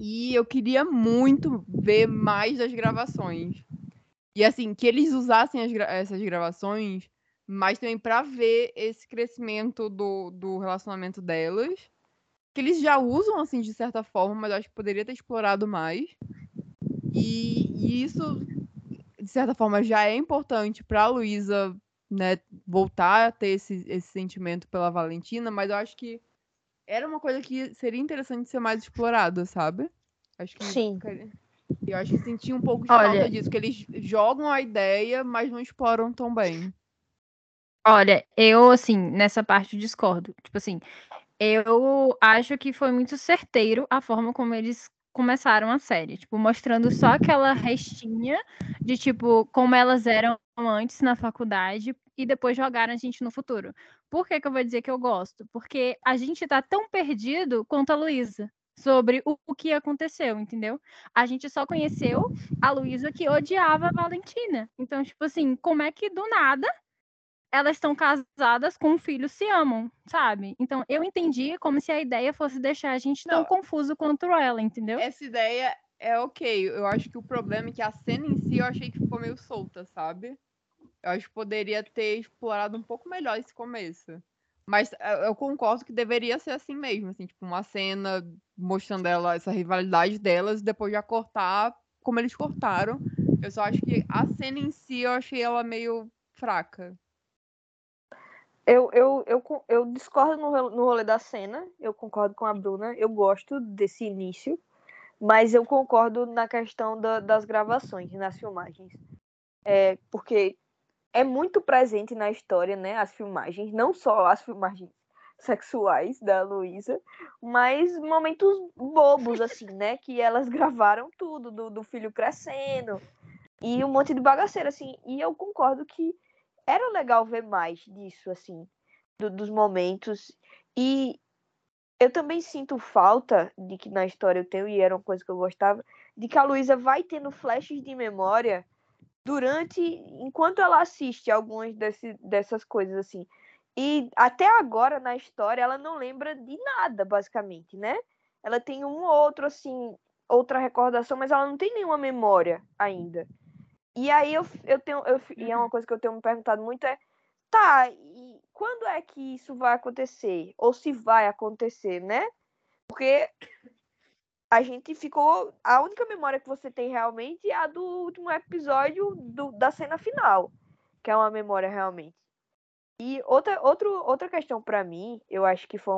E eu queria muito ver mais das gravações. E, assim, que eles usassem essas gravações, mas também pra ver esse crescimento do relacionamento delas. Que eles já usam, assim, de certa forma, mas eu acho que poderia ter explorado mais. E isso, de certa forma, já é importante pra Luísa, né, voltar a ter esse sentimento pela Valentina, mas eu acho que era uma coisa que seria interessante ser mais explorada, sabe? Acho que sim. Eu acho que senti um pouco de falta disso, que eles jogam a ideia, mas não exploram tão bem. Olha, eu, assim, nessa parte discordo. Tipo assim, eu acho que foi muito certeiro a forma como eles começaram a série, tipo, mostrando só aquela restinha de, tipo, como elas eram antes na faculdade e depois jogaram a gente no futuro. Por que eu vou dizer que eu gosto? Porque a gente tá tão perdido quanto a Luísa sobre o que aconteceu, entendeu? A gente só conheceu a Luísa que odiava a Valentina. Então, tipo assim, como é que do nada elas estão casadas com um filho, se amam, sabe? Então, eu entendi como se a ideia fosse deixar a gente tão confuso quanto ela, entendeu? Essa ideia é ok. Eu acho que o problema é que a cena em si eu achei que ficou meio solta, sabe? Eu acho que poderia ter explorado um pouco melhor esse começo. Mas eu concordo que deveria ser assim mesmo, assim, tipo, uma cena mostrando essa rivalidade delas e depois já cortar como eles cortaram. Eu só acho que a cena em si eu achei ela meio fraca. Eu discordo no rolê da cena, eu concordo com a Bruna, eu gosto desse início, mas eu concordo na questão das gravações, nas filmagens. Porque é muito presente na história, né, as filmagens, não só as filmagens sexuais da Luísa, mas momentos bobos, assim, né, que elas gravaram tudo, do filho crescendo, e um monte de bagaceira, assim, e eu concordo que era legal ver mais disso, assim, dos momentos. E eu também sinto falta de que na história eu tenho, e era uma coisa que eu gostava, de que a Luísa vai tendo flashes de memória enquanto ela assiste algumas dessas coisas, assim. E até agora, na história, ela não lembra de nada, basicamente, né? Ela tem um ou outro, assim, outra recordação, mas ela não tem nenhuma memória ainda. E aí e é uma coisa que eu tenho me perguntado muito e quando é que isso vai acontecer? Ou se vai acontecer, né? Porque a gente a única memória que você tem realmente é a do último episódio da cena final, que é uma memória realmente. E outra questão pra mim, eu acho que foi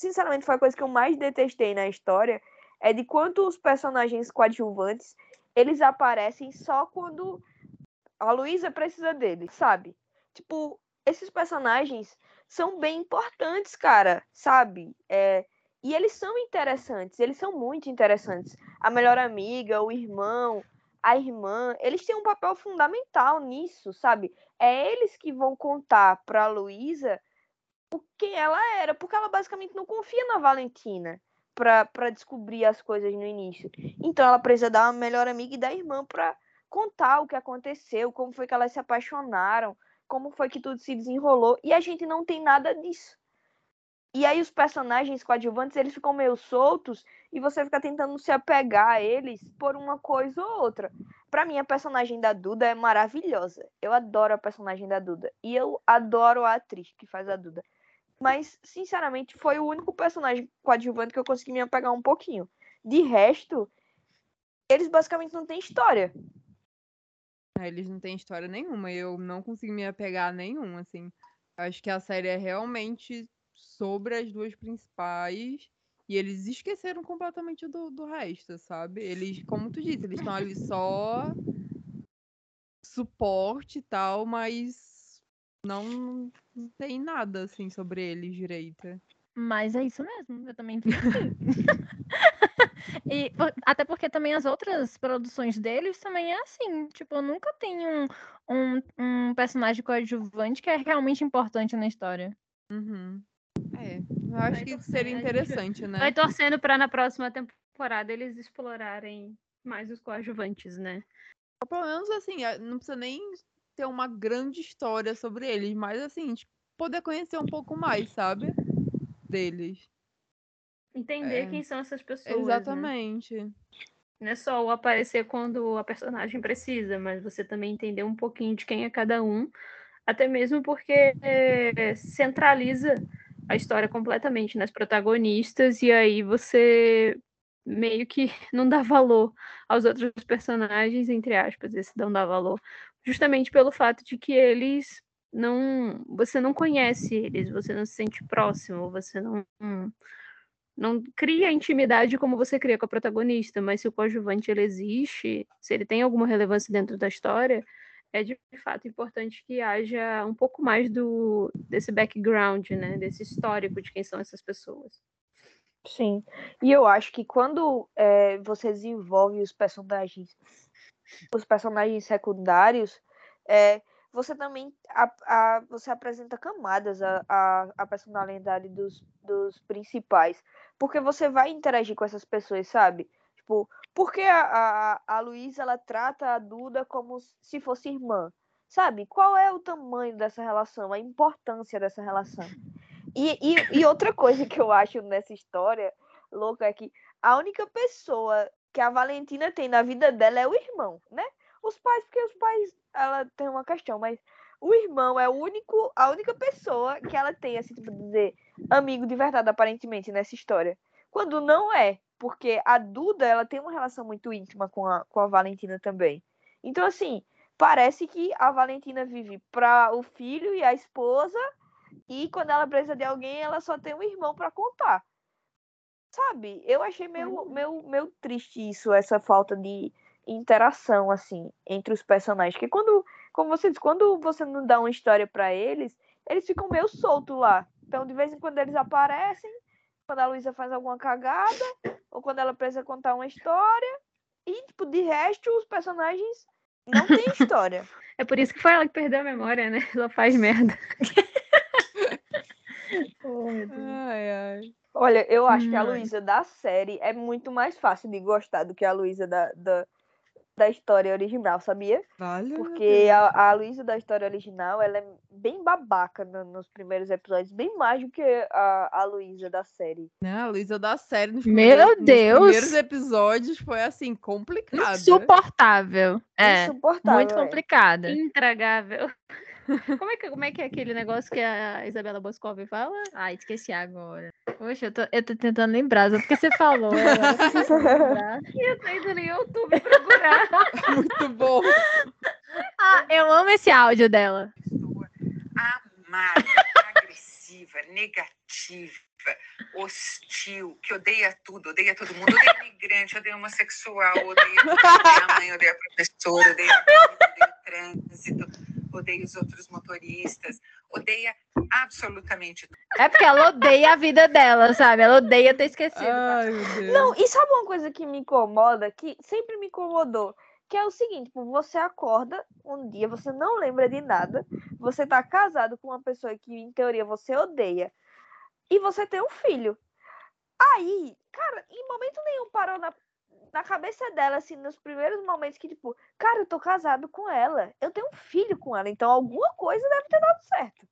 sinceramente, foi a coisa que eu mais detestei na história, é de quanto os personagens coadjuvantes eles aparecem só quando a Luísa precisa deles, sabe? Tipo, esses personagens são bem importantes, cara, sabe? E eles são interessantes, eles são muito interessantes. A melhor amiga, o irmão, a irmã, eles têm um papel fundamental nisso, sabe? É eles que vão contar pra Luísa quem ela era, porque ela basicamente não confia na Valentina Pra descobrir as coisas no início. Então ela precisa da melhor amiga e da irmã pra contar o que aconteceu, como foi que elas se apaixonaram, como foi que tudo se desenrolou, e a gente não tem nada disso. E aí os personagens coadjuvantes, eles ficam meio soltos e você fica tentando se apegar a eles por uma coisa ou outra. Pra mim, a personagem da Duda é maravilhosa. Eu adoro a personagem da Duda. E eu adoro a atriz que faz a Duda. Mas, sinceramente, foi o único personagem coadjuvante que eu consegui me apegar um pouquinho. De resto, eles basicamente não têm história. Eles não têm história nenhuma. Eu não consigo me apegar a nenhum, assim. Acho que a série é realmente sobre as duas principais e eles esqueceram completamente do resto, sabe? Eles, como tu disse, eles estão ali só suporte e tal, mas não tem nada, assim, sobre eles direito. Mas é isso mesmo, eu também vi assim. E até porque também as outras produções deles também é assim, tipo, nunca tem um personagem coadjuvante que é realmente importante na história. Uhum. É, eu acho que seria interessante, né? Vai torcendo pra na próxima temporada eles explorarem mais os coadjuvantes, né? Pelo menos, assim, não precisa nem ter uma grande história sobre eles, mas, assim, tipo, poder conhecer um pouco mais, sabe? Deles. Entender quem são essas pessoas. Exatamente. Né? Não é só o aparecer quando a personagem precisa, mas você também entender um pouquinho de quem é cada um, até mesmo porque centraliza a história completamente nas protagonistas, e aí você meio que não dá valor aos outros personagens, entre aspas, esse não dá valor, justamente pelo fato de que eles você não conhece eles, você não se sente próximo, você não cria intimidade como você cria com a protagonista, mas se o coadjuvante ele existe, se ele tem alguma relevância dentro da história, é de fato importante que haja um pouco mais desse background, né, desse histórico de quem são essas pessoas. Sim, e eu acho que quando você desenvolve os personagens secundários, você também você apresenta camadas à personalidade dos principais, porque você vai interagir com essas pessoas, sabe? Tipo, porque a Luísa, ela trata a Duda como se fosse irmã, sabe? Qual é o tamanho dessa relação, a importância dessa relação? E outra coisa que eu acho nessa história louca é que a única pessoa que a Valentina tem na vida dela é o irmão, né? Os pais, porque os pais, ela tem uma questão, mas o irmão é a única pessoa que ela tem, assim, tipo, dizer, amigo de verdade, aparentemente, nessa história. Quando não é, porque a Duda, ela tem uma relação muito íntima com a Valentina também. Então, assim, parece que a Valentina vive para o filho e a esposa, e quando ela precisa de alguém, ela só tem um irmão para contar. Sabe? Eu achei meio triste isso, essa falta de interação, assim, entre os personagens. Porque quando você não dá uma história pra eles, eles ficam meio soltos lá. Então, de vez em quando eles aparecem, quando a Luísa faz alguma cagada, ou quando ela precisa contar uma história. E, tipo, de resto, os personagens não têm história. É por isso que foi ela que perdeu a memória, né? Ela faz merda. Oh, meu Deus. Ai, ai. Olha, eu acho que a Luísa da série é muito mais fácil de gostar do que a Luísa da história original, sabia? Vale. Porque a Luísa da história original, ela é bem babaca nos primeiros episódios, bem mais do que a Luísa da série. Não, a Luísa da série nos primeiros episódios foi, assim, complicada. Insuportável. É, muito complicada. Intragável. Como é que é aquele negócio que a Isabela Boscov fala? Ai, esqueci agora. Poxa, eu tô tentando lembrar, só porque você falou. Eu tô indo no YouTube procurar. Muito bom. Ah, eu amo esse áudio dela. Pessoa amada, agressiva, negativa, hostil, que odeia tudo, odeia todo mundo, odeia imigrante, odeia homossexual, odeia a mãe, odeia a professora, odeia a mãe, odeia o trânsito. Odeia os outros motoristas, odeia absolutamente tudo. É porque ela odeia a vida dela, sabe? Ela odeia ter esquecido. Ai, meu Deus. Não, e sabe uma coisa que me incomoda, que sempre me incomodou, que é o seguinte, tipo, você acorda um dia, você não lembra de nada, você tá casado com uma pessoa que, em teoria, você odeia, e você tem um filho. Aí, cara, em momento nenhum parou na cabeça dela, assim, nos primeiros momentos que, tipo, cara, eu tô casado com ela, eu tenho um filho com ela, então alguma coisa deve ter dado certo.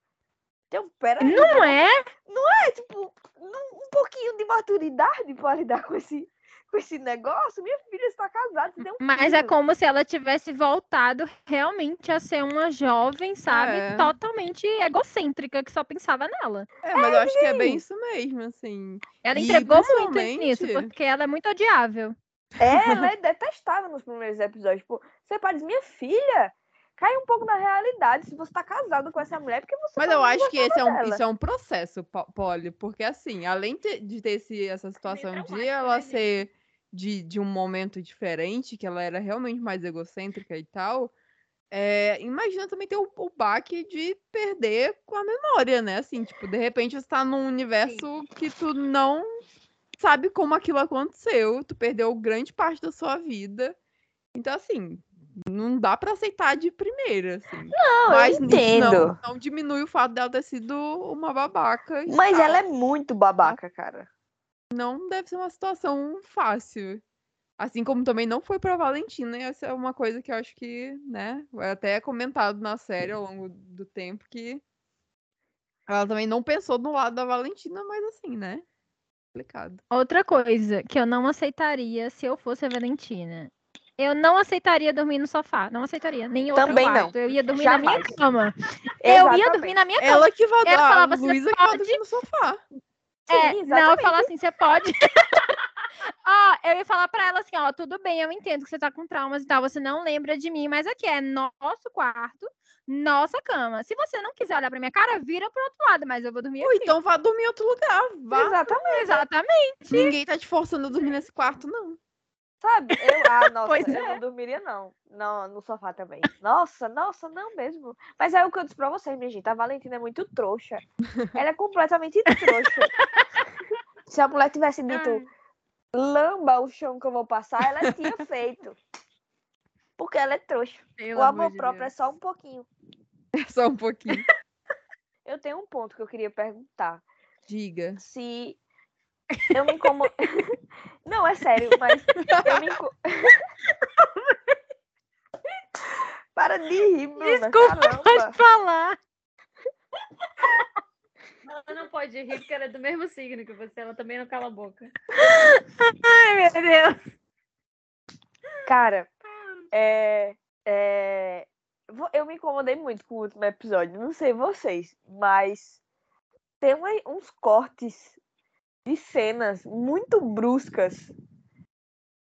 Então, peraí. Não é? Não é, tipo, um pouquinho de maturidade pra lidar com esse com esse negócio, minha filha está casada, você deu um mas filho. É como se ela tivesse voltado realmente a ser uma jovem, sabe, totalmente egocêntrica, que só pensava nela. Mas eu acho que é bem isso mesmo, assim. Ela entregou principalmente... muito nisso, porque ela é muito odiável. Ela é detestável nos primeiros episódios. Tipo, você pode dizer, minha filha, cai um pouco na realidade. Se você tá casado com essa mulher, porque você... Mas eu acho que isso é um processo, Polly. Porque, assim, além de ter essa situação de ela ser de um momento diferente, que ela era realmente mais egocêntrica e tal, imagina também ter o baque de perder com a memória, né? Assim, tipo, de repente você tá num universo que tu não... sabe como aquilo aconteceu, tu perdeu grande parte da sua vida, então assim, não dá pra aceitar de primeira, assim. Não, mas eu entendo. Não diminui o fato dela ter sido uma babaca. Mas ela é muito babaca, cara. Não deve ser uma situação fácil. Assim como também não foi pra Valentina, e essa é uma coisa que eu acho que, né, até é comentado na série ao longo do tempo, que ela também não pensou no lado da Valentina, mas assim, né. Complicado. Outra coisa que eu não aceitaria se eu fosse a Valentina. Eu não aceitaria dormir no sofá. Não aceitaria. Nem outro também quarto. Não. Eu ia dormir na minha cama. Exatamente. Eu ia dormir na minha cama. Ela que vai dar. A Luísa que vai dormir no sofá. Não, eu falar assim, você pode... eu ia falar pra ela assim, tudo bem, eu entendo que você tá com traumas e tal, você não lembra de mim, mas aqui é nosso quarto, nossa cama. Se você não quiser olhar pra minha cara, vira pro outro lado, mas eu vou dormir aqui. Então vá dormir em outro lugar. Exatamente. Ninguém tá te forçando a dormir nesse quarto, não. Sabe? Eu não dormiria, não. No sofá também. Nossa, não mesmo. Mas é o que eu disse pra vocês, minha gente, a Valentina é muito trouxa. Ela é completamente trouxa. Se a mulher tivesse dito... lamba o chão que eu vou passar, ela tinha feito. Porque ela é trouxa. Pelo o amor de próprio Deus. É só um pouquinho. É só um pouquinho. Eu tenho um ponto que eu queria perguntar. Diga. Se eu me incomodo... Não, é sério, mas eu me incomodo... Para de rir, Bruna. Desculpa, pode falar. Ela não pode rir porque ela é do mesmo signo que você. Ela também não cala a boca. Ai, meu Deus. Cara, eu me incomodei muito com o último episódio. Não sei vocês, mas tem uns cortes de cenas muito bruscas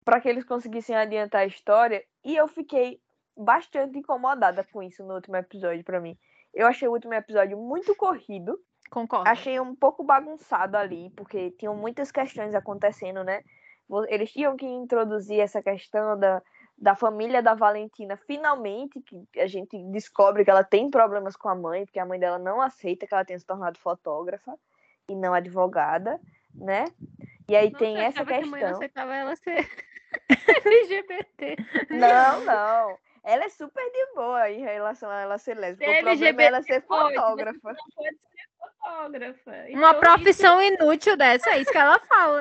para que eles conseguissem adiantar a história. E eu fiquei bastante incomodada com isso no último episódio, pra mim. Eu achei o último episódio muito corrido. Concordo. Achei um pouco bagunçado ali, porque tinham muitas questões acontecendo, né? Eles tinham que introduzir essa questão da família da Valentina, finalmente, que a gente descobre que ela tem problemas com a mãe, porque a mãe dela não aceita que ela tenha se tornado fotógrafa e não advogada, né? E aí tem essa questão... Que a mãe não aceitava ela ser LGBT. Não. Ela é super de boa em relação a ela ser lésbica. O problema é ela ser fotógrafa. Não pode ser fotógrafa. Então, uma profissão inútil dessa, é isso que ela fala.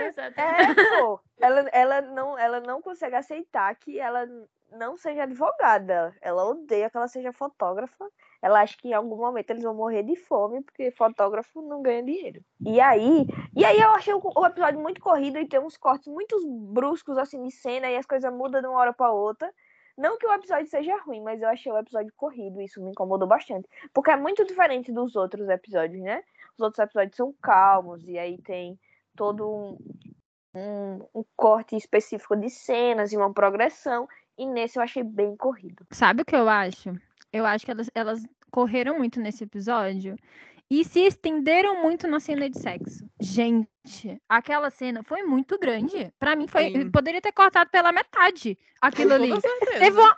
Pô, ela não consegue aceitar que ela não seja advogada. Ela odeia que ela seja fotógrafa. Ela acha que em algum momento eles vão morrer de fome, porque fotógrafo não ganha dinheiro. E aí eu achei o episódio muito corrido e tem uns cortes muito bruscos assim de cena e as coisas mudam de uma hora para outra. Não que o episódio seja ruim, mas eu achei o episódio corrido, isso me incomodou bastante. Porque é muito diferente dos outros episódios, né? Os outros episódios são calmos, e aí tem todo um corte específico de cenas e uma progressão, e nesse eu achei bem corrido. Sabe o que eu acho? Eu acho que elas correram muito nesse episódio e se estenderam muito na cena de sexo. Gente, aquela cena foi muito grande. Pra mim, poderia ter cortado pela metade aquilo ali. Teve uma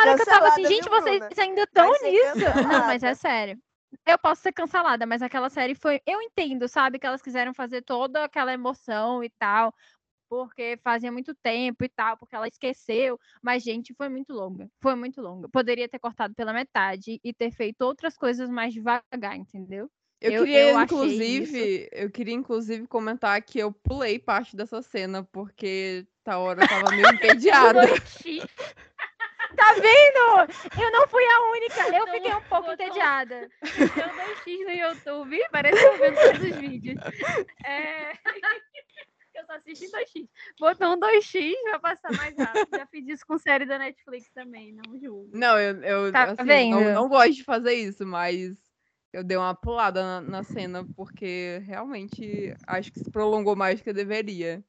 hora que eu tava assim, gente, vocês ainda estão nisso. Cancelada. Não, mas é sério. Eu posso ser cancelada, mas aquela série foi... Eu entendo, sabe, que elas quiseram fazer toda aquela emoção e tal, porque fazia muito tempo e tal, porque ela esqueceu. Mas, gente, foi muito longa. Poderia ter cortado pela metade e ter feito outras coisas mais devagar, entendeu? Eu queria, inclusive, comentar que eu pulei parte dessa cena, porque a hora eu tava meio entediada. Tá vendo? Eu não fui a única. Eu fiquei um pouco entediada. Eu dou X no YouTube, parece que eu vendo todos os vídeos. Eu assiste em 2x. Botou um 2x, vai passar mais rápido. Já fiz isso com série da Netflix também, não julgo. Não, eu tá assim, não gosto de fazer isso, mas eu dei uma pulada na cena, porque realmente acho que se prolongou mais do que eu deveria.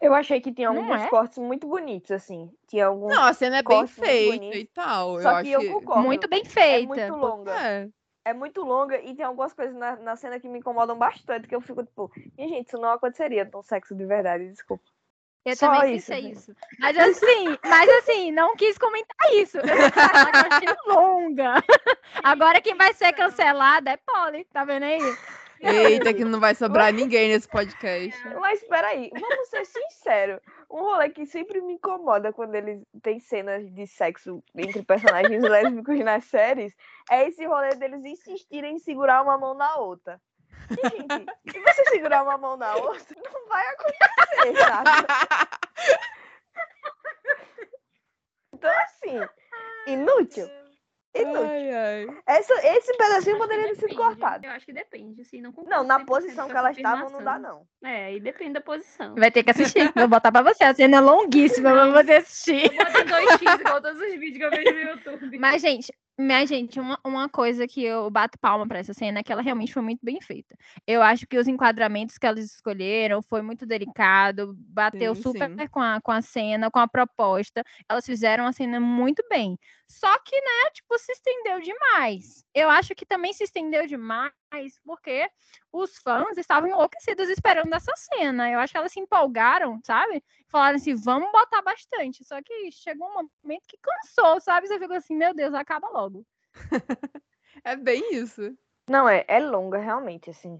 Eu achei que tinha alguns cortes muito bonitos, assim. Tinha alguns a cena é bem feita e tal. Só eu que acho... eu concordo. Muito bem feita. É muito longa. É muito longa e tem algumas coisas na cena que me incomodam bastante, que eu fico tipo, minha gente, isso não aconteceria tão sexo de verdade, desculpa. Eu só também pensei isso. Mas assim, não quis comentar isso. Eu achei longa. Agora quem vai ser cancelada é Polly, tá vendo aí? Eita, que não vai sobrar ninguém nesse podcast. Mas peraí, vamos ser sinceros. Um rolê que sempre me incomoda quando eles têm cenas de sexo entre personagens lésbicos nas séries é esse rolê deles insistirem em segurar uma mão na outra. E, gente, se você segurar uma mão na outra, não vai acontecer, sabe? Então, assim, inútil. Esse pedacinho poderia ter sido cortado. Eu acho que depende, assim. Não, na posição que elas estavam, não dá, não. E depende da posição. Vai ter que assistir. Vou botar pra você. A cena é longuíssima pra você assistir. Bota 2x igual todos os vídeos que eu vejo no YouTube. Mas, gente, uma coisa que eu bato palma pra essa cena é que ela realmente foi muito bem feita. Eu acho que os enquadramentos que elas escolheram foi muito delicado, bateu super com a cena, com a proposta. Elas fizeram a cena muito bem. Só que, né, tipo, se estendeu demais. Eu acho que também se estendeu demais porque os fãs estavam enlouquecidos esperando essa cena. Eu acho que elas se empolgaram, sabe? Falaram assim, vamos botar bastante. Só que chegou um momento que cansou, sabe? Você ficou assim, meu Deus, acaba logo. É bem isso. Não, é longa, realmente, assim.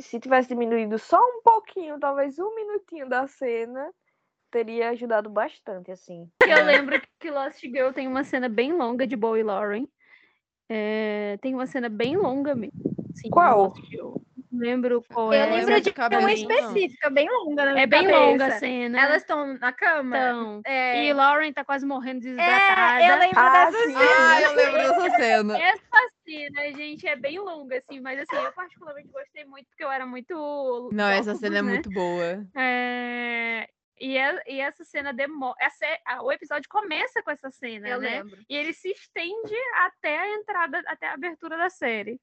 Se tivesse diminuído só um pouquinho, talvez um minutinho da cena... teria ajudado bastante, assim. Eu lembro que Lost Girl tem uma cena bem longa de Bo e Lauren. Tem uma cena bem longa mesmo. Assim, qual? Eu lembro de uma específica, bem longa, né? É bem longa a cena. Elas estão na cama. E Lauren tá quase morrendo desidratada. Eu lembro dessa cena. Eu lembro dessa cena. Essa cena, gente, é bem longa, assim, mas assim, eu particularmente gostei muito, porque eu era muito... Não, essa cena é muito boa. E essa cena demora. O episódio começa com essa cena, eu lembro. E ele se estende até a entrada, até a abertura da série.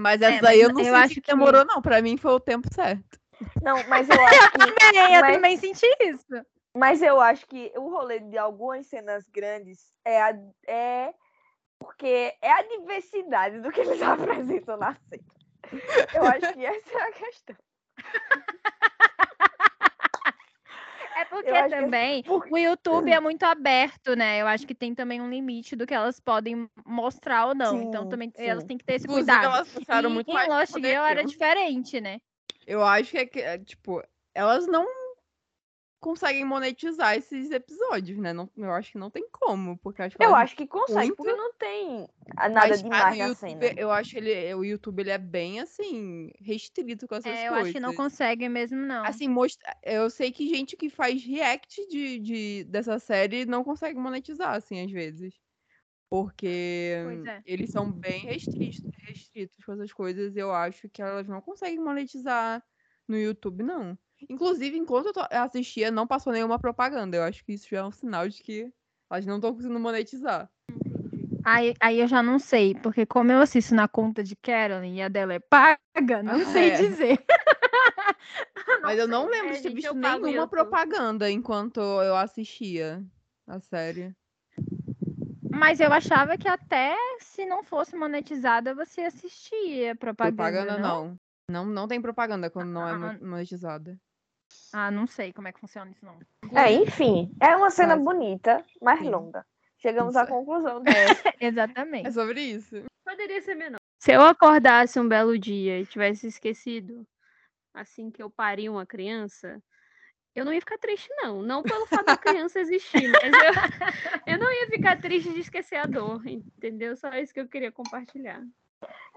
Mas essa daí eu não sei se demorou, não. Pra mim foi o tempo certo. Não, mas eu acho que... eu também senti isso. Mas eu acho que o rolê de algumas cenas grandes é porque é a diversidade do que eles apresentam na cena. Eu acho que essa é a questão. É porque também o YouTube é muito aberto, né? Eu acho que tem também um limite do que elas podem mostrar ou não. Sim, então também elas têm que ter esse cuidado. Elas passaram muito mais. Em Lost Girl era diferente, né? Eu acho que, tipo, elas não conseguem monetizar esses episódios, né? Não, eu acho que não tem como, porque acho que consegue, porque não tem nada demais na cena. Eu acho que o YouTube ele é bem, assim, restrito com essas coisas. Eu acho que não consegue mesmo, não. Assim, eu sei que gente que faz react dessa série não consegue monetizar, assim, às vezes. Porque eles são bem restritos com essas coisas, eu acho que elas não conseguem monetizar no YouTube, não. Inclusive, enquanto eu assistia, não passou nenhuma propaganda. Eu acho que isso já é um sinal de que elas não estão conseguindo monetizar. Aí eu já não sei, porque como eu assisto na conta de Karolen e a dela é paga, não sei dizer. Mas eu não lembro de ter visto nenhuma propaganda enquanto eu assistia a série. Mas eu achava que até se não fosse monetizada, você assistia propaganda. Propaganda não. Não tem propaganda quando não é monetizada. Não sei como é que funciona isso, não. Enfim, é uma cena bonita, mas longa. Chegamos à conclusão dessa. Exatamente. É sobre isso. Poderia ser menor. Se eu acordasse um belo dia e tivesse esquecido, assim que eu pari uma criança, eu não ia ficar triste, não. Não pelo fato da criança existir, mas eu não ia ficar triste de esquecer a dor, entendeu? Só isso que eu queria compartilhar.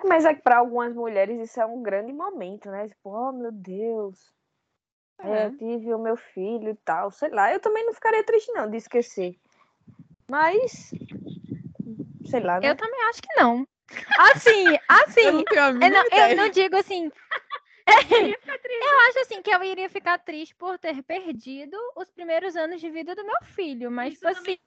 Mas é que para algumas mulheres isso é um grande momento, né? Tipo, oh meu Deus, eu tive o meu filho e tal, sei lá. Eu também não ficaria triste não de esquecer. Mas, sei lá, né? Eu também acho que não. Assim, eu não digo assim, Eu acho assim que eu iria ficar triste por ter perdido os primeiros anos de vida do meu filho, mas isso assim,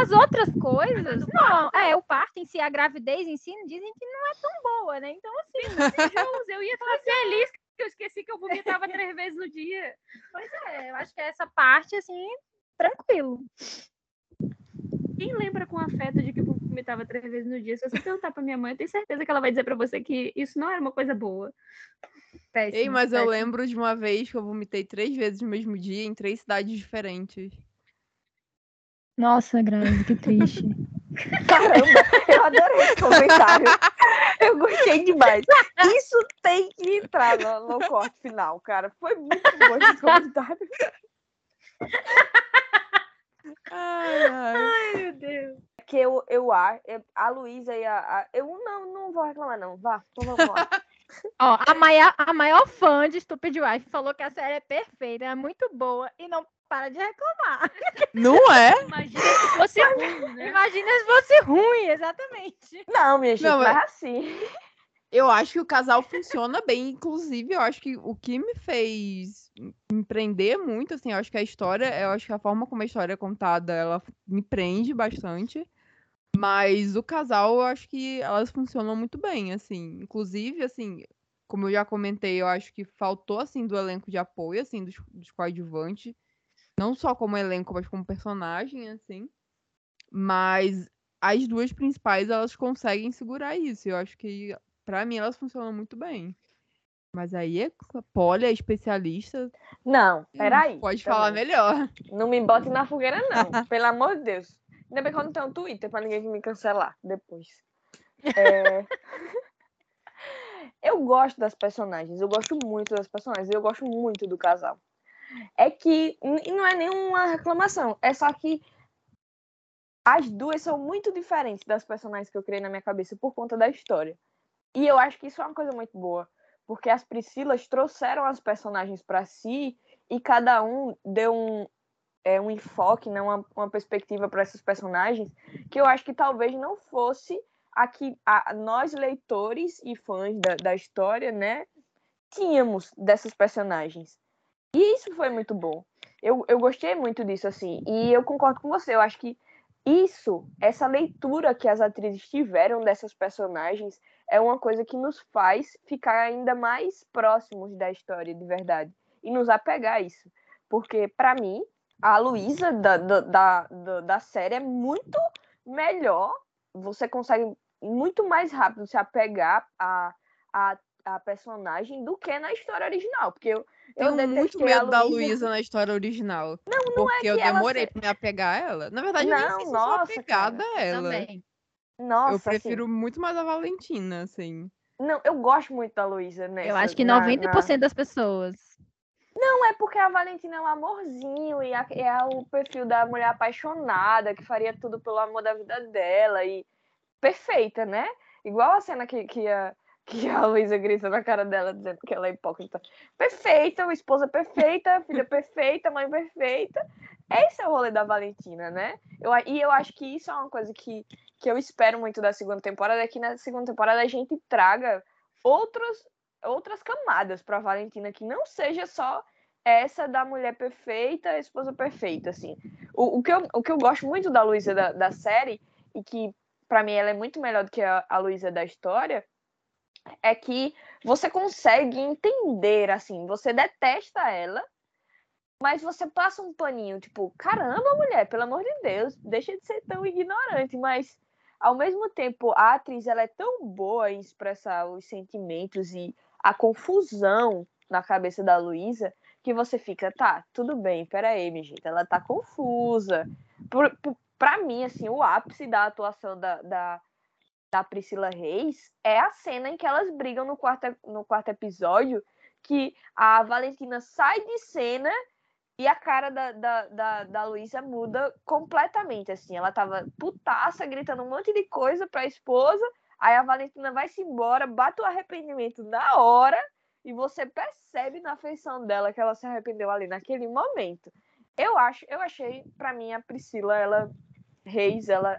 as outras coisas, não, é, o parto em si, a gravidez em si, dizem que não é tão boa, né? Então assim, eu ia ficar feliz que eu esqueci que eu vomitava 3 vezes no dia. Pois é, eu acho que é essa parte assim, tranquilo. Quem lembra com afeto de que vomitava 3 vezes no dia? Se você perguntar pra minha mãe, eu tenho certeza que ela vai dizer pra você que isso não era uma coisa boa. Péssimo, ei, mas péssimo. Eu lembro de uma vez que eu vomitei 3 vezes no mesmo dia em 3 cidades diferentes. Nossa, Grazi, que triste. Caramba, eu adorei esse comentário. Eu gostei demais. Isso tem que entrar no corte final, cara. Foi muito bom esse comentário. Ai, meu Deus. Que a Luísa e a... Eu não vou reclamar, não. Vá, vamos lá. Ó, a maior fã de Stupid Wife falou que a série é perfeita, é muito boa e não para de reclamar. Não é? Imagina se fosse ruim, né? Imagina se fosse ruim, exatamente. Não, minha gente, não, mas assim... Eu acho que o casal funciona bem, inclusive, eu acho que o que me fez me prender muito, assim, eu acho que a história, eu acho que a forma como a história é contada, ela me prende bastante, mas o casal, eu acho que elas funcionam muito bem, assim, inclusive, assim, como eu já comentei, eu acho que faltou, assim, do elenco de apoio, assim, dos coadjuvantes, não só como elenco, mas como personagem, assim, mas as duas principais, elas conseguem segurar isso, eu acho que pra mim, elas funcionam muito bem. Mas aí, a Polly é especialista. Não, peraí. Pode falar melhor. Não me bote na fogueira, não. Pelo amor de Deus. Ainda bem que eu não tenho um Twitter pra ninguém me cancelar depois. Eu gosto das personagens. Eu gosto muito das personagens. Eu gosto muito do casal. É que... E não é nenhuma reclamação. É só que as duas são muito diferentes das personagens que eu criei na minha cabeça por conta da história. E eu acho que isso é uma coisa muito boa, porque as Priscilas trouxeram as personagens para si e cada um deu um enfoque, né? uma perspectiva para esses personagens, que eu acho que talvez não fosse a que nós, leitores e fãs da história, né, tínhamos dessas personagens. E isso foi muito bom. Eu gostei muito disso, assim, e eu concordo com você, eu acho que isso, essa leitura que as atrizes tiveram dessas personagens é uma coisa que nos faz ficar ainda mais próximos da história de verdade e nos apegar a isso. Porque, para mim, a Luísa da série é muito melhor, você consegue muito mais rápido se apegar a personagem do que na história original, porque eu tenho muito medo da Luísa na história original. Não porque é que eu demorei pra me apegar a ela. Na verdade, eu nem esqueci só apegada a ela. Também. Nossa, eu prefiro assim, muito mais a Valentina, assim. Não, eu gosto muito da Luísa, né? Eu acho que 90% das pessoas. Não, é porque a Valentina é um amorzinho e é o perfil da mulher apaixonada que faria tudo pelo amor da vida dela e perfeita, né? Igual a cena que a Luísa grita na cara dela dizendo que ela é hipócrita. Perfeita, esposa perfeita, filha perfeita, mãe perfeita. Esse é o rolê da Valentina, né? Eu acho que isso é uma coisa que eu espero muito da segunda temporada, é que na segunda temporada a gente traga outras camadas pra Valentina, que não seja só essa da mulher perfeita, esposa perfeita, assim. O que eu gosto muito da Luísa da série, e que pra mim ela é muito melhor do que a Luísa da história, é que você consegue entender, assim, você detesta ela, mas você passa um paninho, tipo, caramba, mulher, pelo amor de Deus, deixa de ser tão ignorante, mas, ao mesmo tempo, a atriz, ela é tão boa em expressar os sentimentos e a confusão na cabeça da Luísa, que você fica, tá, tudo bem, peraí, minha gente, ela tá confusa. Pra mim, assim, o ápice da atuação da Priscila Reis é a cena em que elas brigam no quarto episódio, que a Valentina sai de cena e a cara da Luísa muda completamente, assim, ela tava putaça, gritando um monte de coisa pra esposa, aí a Valentina vai-se embora, bate o arrependimento na hora e você percebe na feição dela que ela se arrependeu ali naquele momento. Eu achei, pra mim, a Priscila, ela... Reis, ela...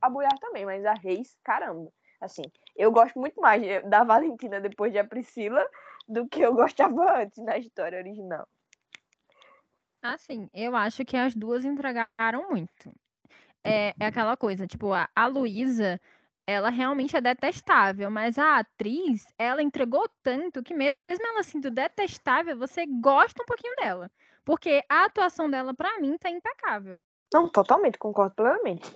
A Boiar também, mas a Reis, caramba. Assim, eu gosto muito mais da Valentina depois de a Priscila do que eu gostava antes na história original. Assim, eu acho que as duas entregaram muito. É aquela coisa, tipo, a Luísa, ela realmente é detestável, mas a atriz, ela entregou tanto que mesmo ela sendo detestável, você gosta um pouquinho dela. Porque a atuação dela, pra mim, tá impecável. Não, totalmente, concordo plenamente.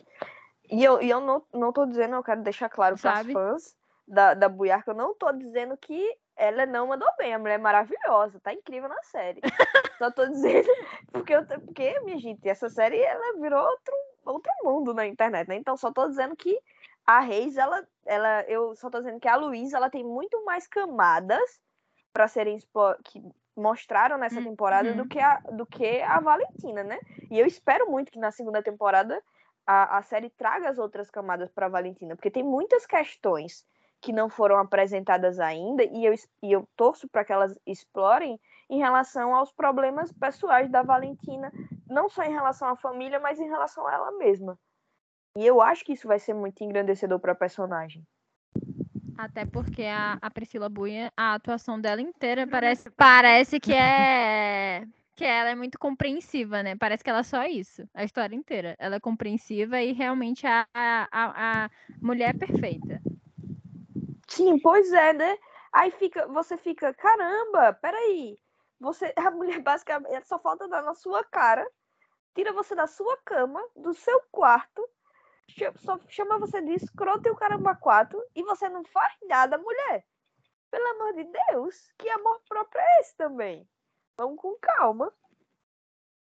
E eu não tô dizendo, eu quero deixar claro para os fãs da Buiarca, eu não tô dizendo que ela não mandou bem, a mulher é maravilhosa, tá incrível na série. Só tô dizendo, porque, minha gente, essa série, ela virou outro mundo na internet, né? Então, só tô dizendo que a Reis, eu só tô dizendo que a Luísa, ela tem muito mais camadas para serem que mostraram nessa temporada do que a Valentina, né? E eu espero muito que na segunda temporada a série traga as outras camadas para a Valentina, porque tem muitas questões que não foram apresentadas ainda e eu torço para que elas explorem em relação aos problemas pessoais da Valentina, não só em relação à família, mas em relação a ela mesma. E eu acho que isso vai ser muito engrandecedor para a personagem. Até porque a Priscila Boia, a atuação dela inteira parece que ela é muito compreensiva, né? Parece que ela é só isso, a história inteira. Ela é compreensiva e realmente a mulher perfeita. Sim, pois é, né? Aí você fica, caramba, peraí. A mulher basicamente só falta dar na sua cara, tira você da sua cama, do seu quarto, só chama você de escrota e o caramba quatro, e você não faz nada, mulher. Pelo amor de Deus, que amor próprio é esse também? Vamos com calma.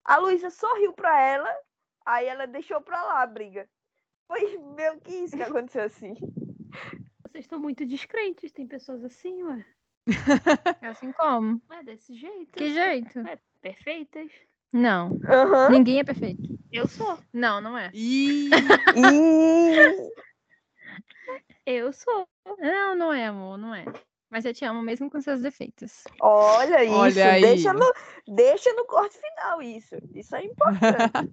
A Luísa sorriu pra ela, aí ela deixou pra lá a briga. Foi meio que isso que aconteceu assim. Vocês estão muito descrentes, tem pessoas assim, ué. É assim como? É desse jeito. Que jeito? É perfeitas. Não. Uhum. Ninguém é perfeito. Eu sou. Não é. Eu sou. Não é, amor, não é. Mas eu te amo mesmo com seus defeitos. Olha isso. Olha aí. Deixa no corte final isso. Isso é importante.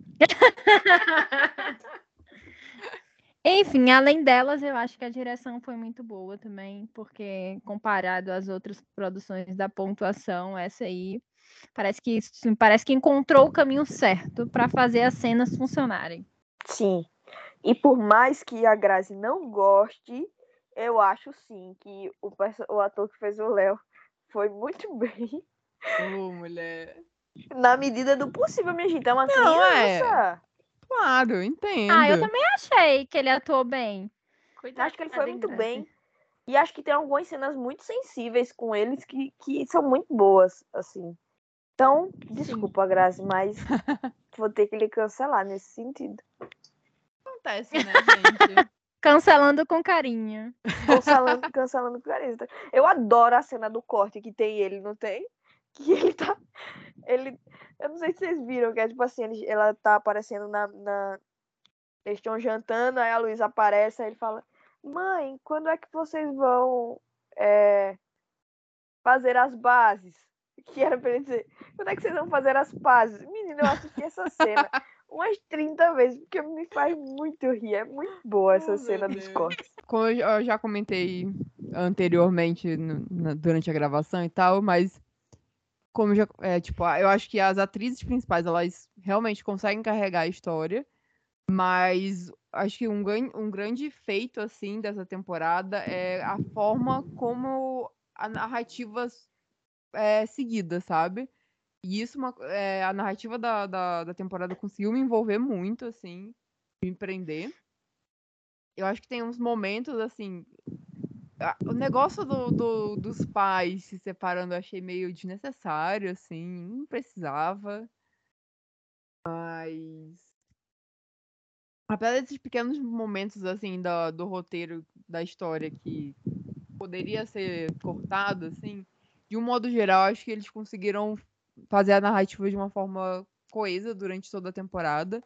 Enfim, além delas, eu acho que a direção foi muito boa também, porque comparado às outras produções da Ponto Ação, essa aí parece que encontrou o caminho certo para fazer as cenas funcionarem. Sim. E por mais que a Grazi não goste, eu acho sim que o ator que fez o Léo foi muito bem. Mulher. Na medida do possível, minha gente. É uma criança. É. Claro, entendo. Eu também achei que ele atuou bem. Cuidado, acho que ele foi muito bem. E acho que tem algumas cenas muito sensíveis com eles que são muito boas, assim. Então, desculpa, sim. Grazi, mas vou ter que lhe cancelar nesse sentido. Acontece, né, gente? Cancelando com carinho. Cancelando com carinho. Eu adoro a cena do corte que tem ele, não tem? Que ele tá... Eu não sei se vocês viram, que é tipo assim, ela tá aparecendo na... Eles estão jantando, aí a Luísa aparece, aí ele fala, mãe, quando é que vocês vão fazer as bases? Que era pra ele dizer, quando é que vocês vão fazer as pazes? Menina, eu assisti essa cena umas 30 vezes, porque me faz muito rir. É muito boa essa cena dos cortes. Como eu já comentei anteriormente durante a gravação e tal, mas como já, eu acho que as atrizes principais, elas realmente conseguem carregar a história, mas acho que um grande feito, assim, dessa temporada é a forma como a narrativa seguida, sabe? E isso, a narrativa da temporada conseguiu me envolver muito, assim, me prender. Eu acho que tem uns momentos, assim... O negócio dos pais se separando eu achei meio desnecessário, assim, não precisava. Mas... Apesar desses pequenos momentos, assim, do roteiro da história que poderia ser cortado, assim... De um modo geral, acho que eles conseguiram fazer a narrativa de uma forma coesa durante toda a temporada.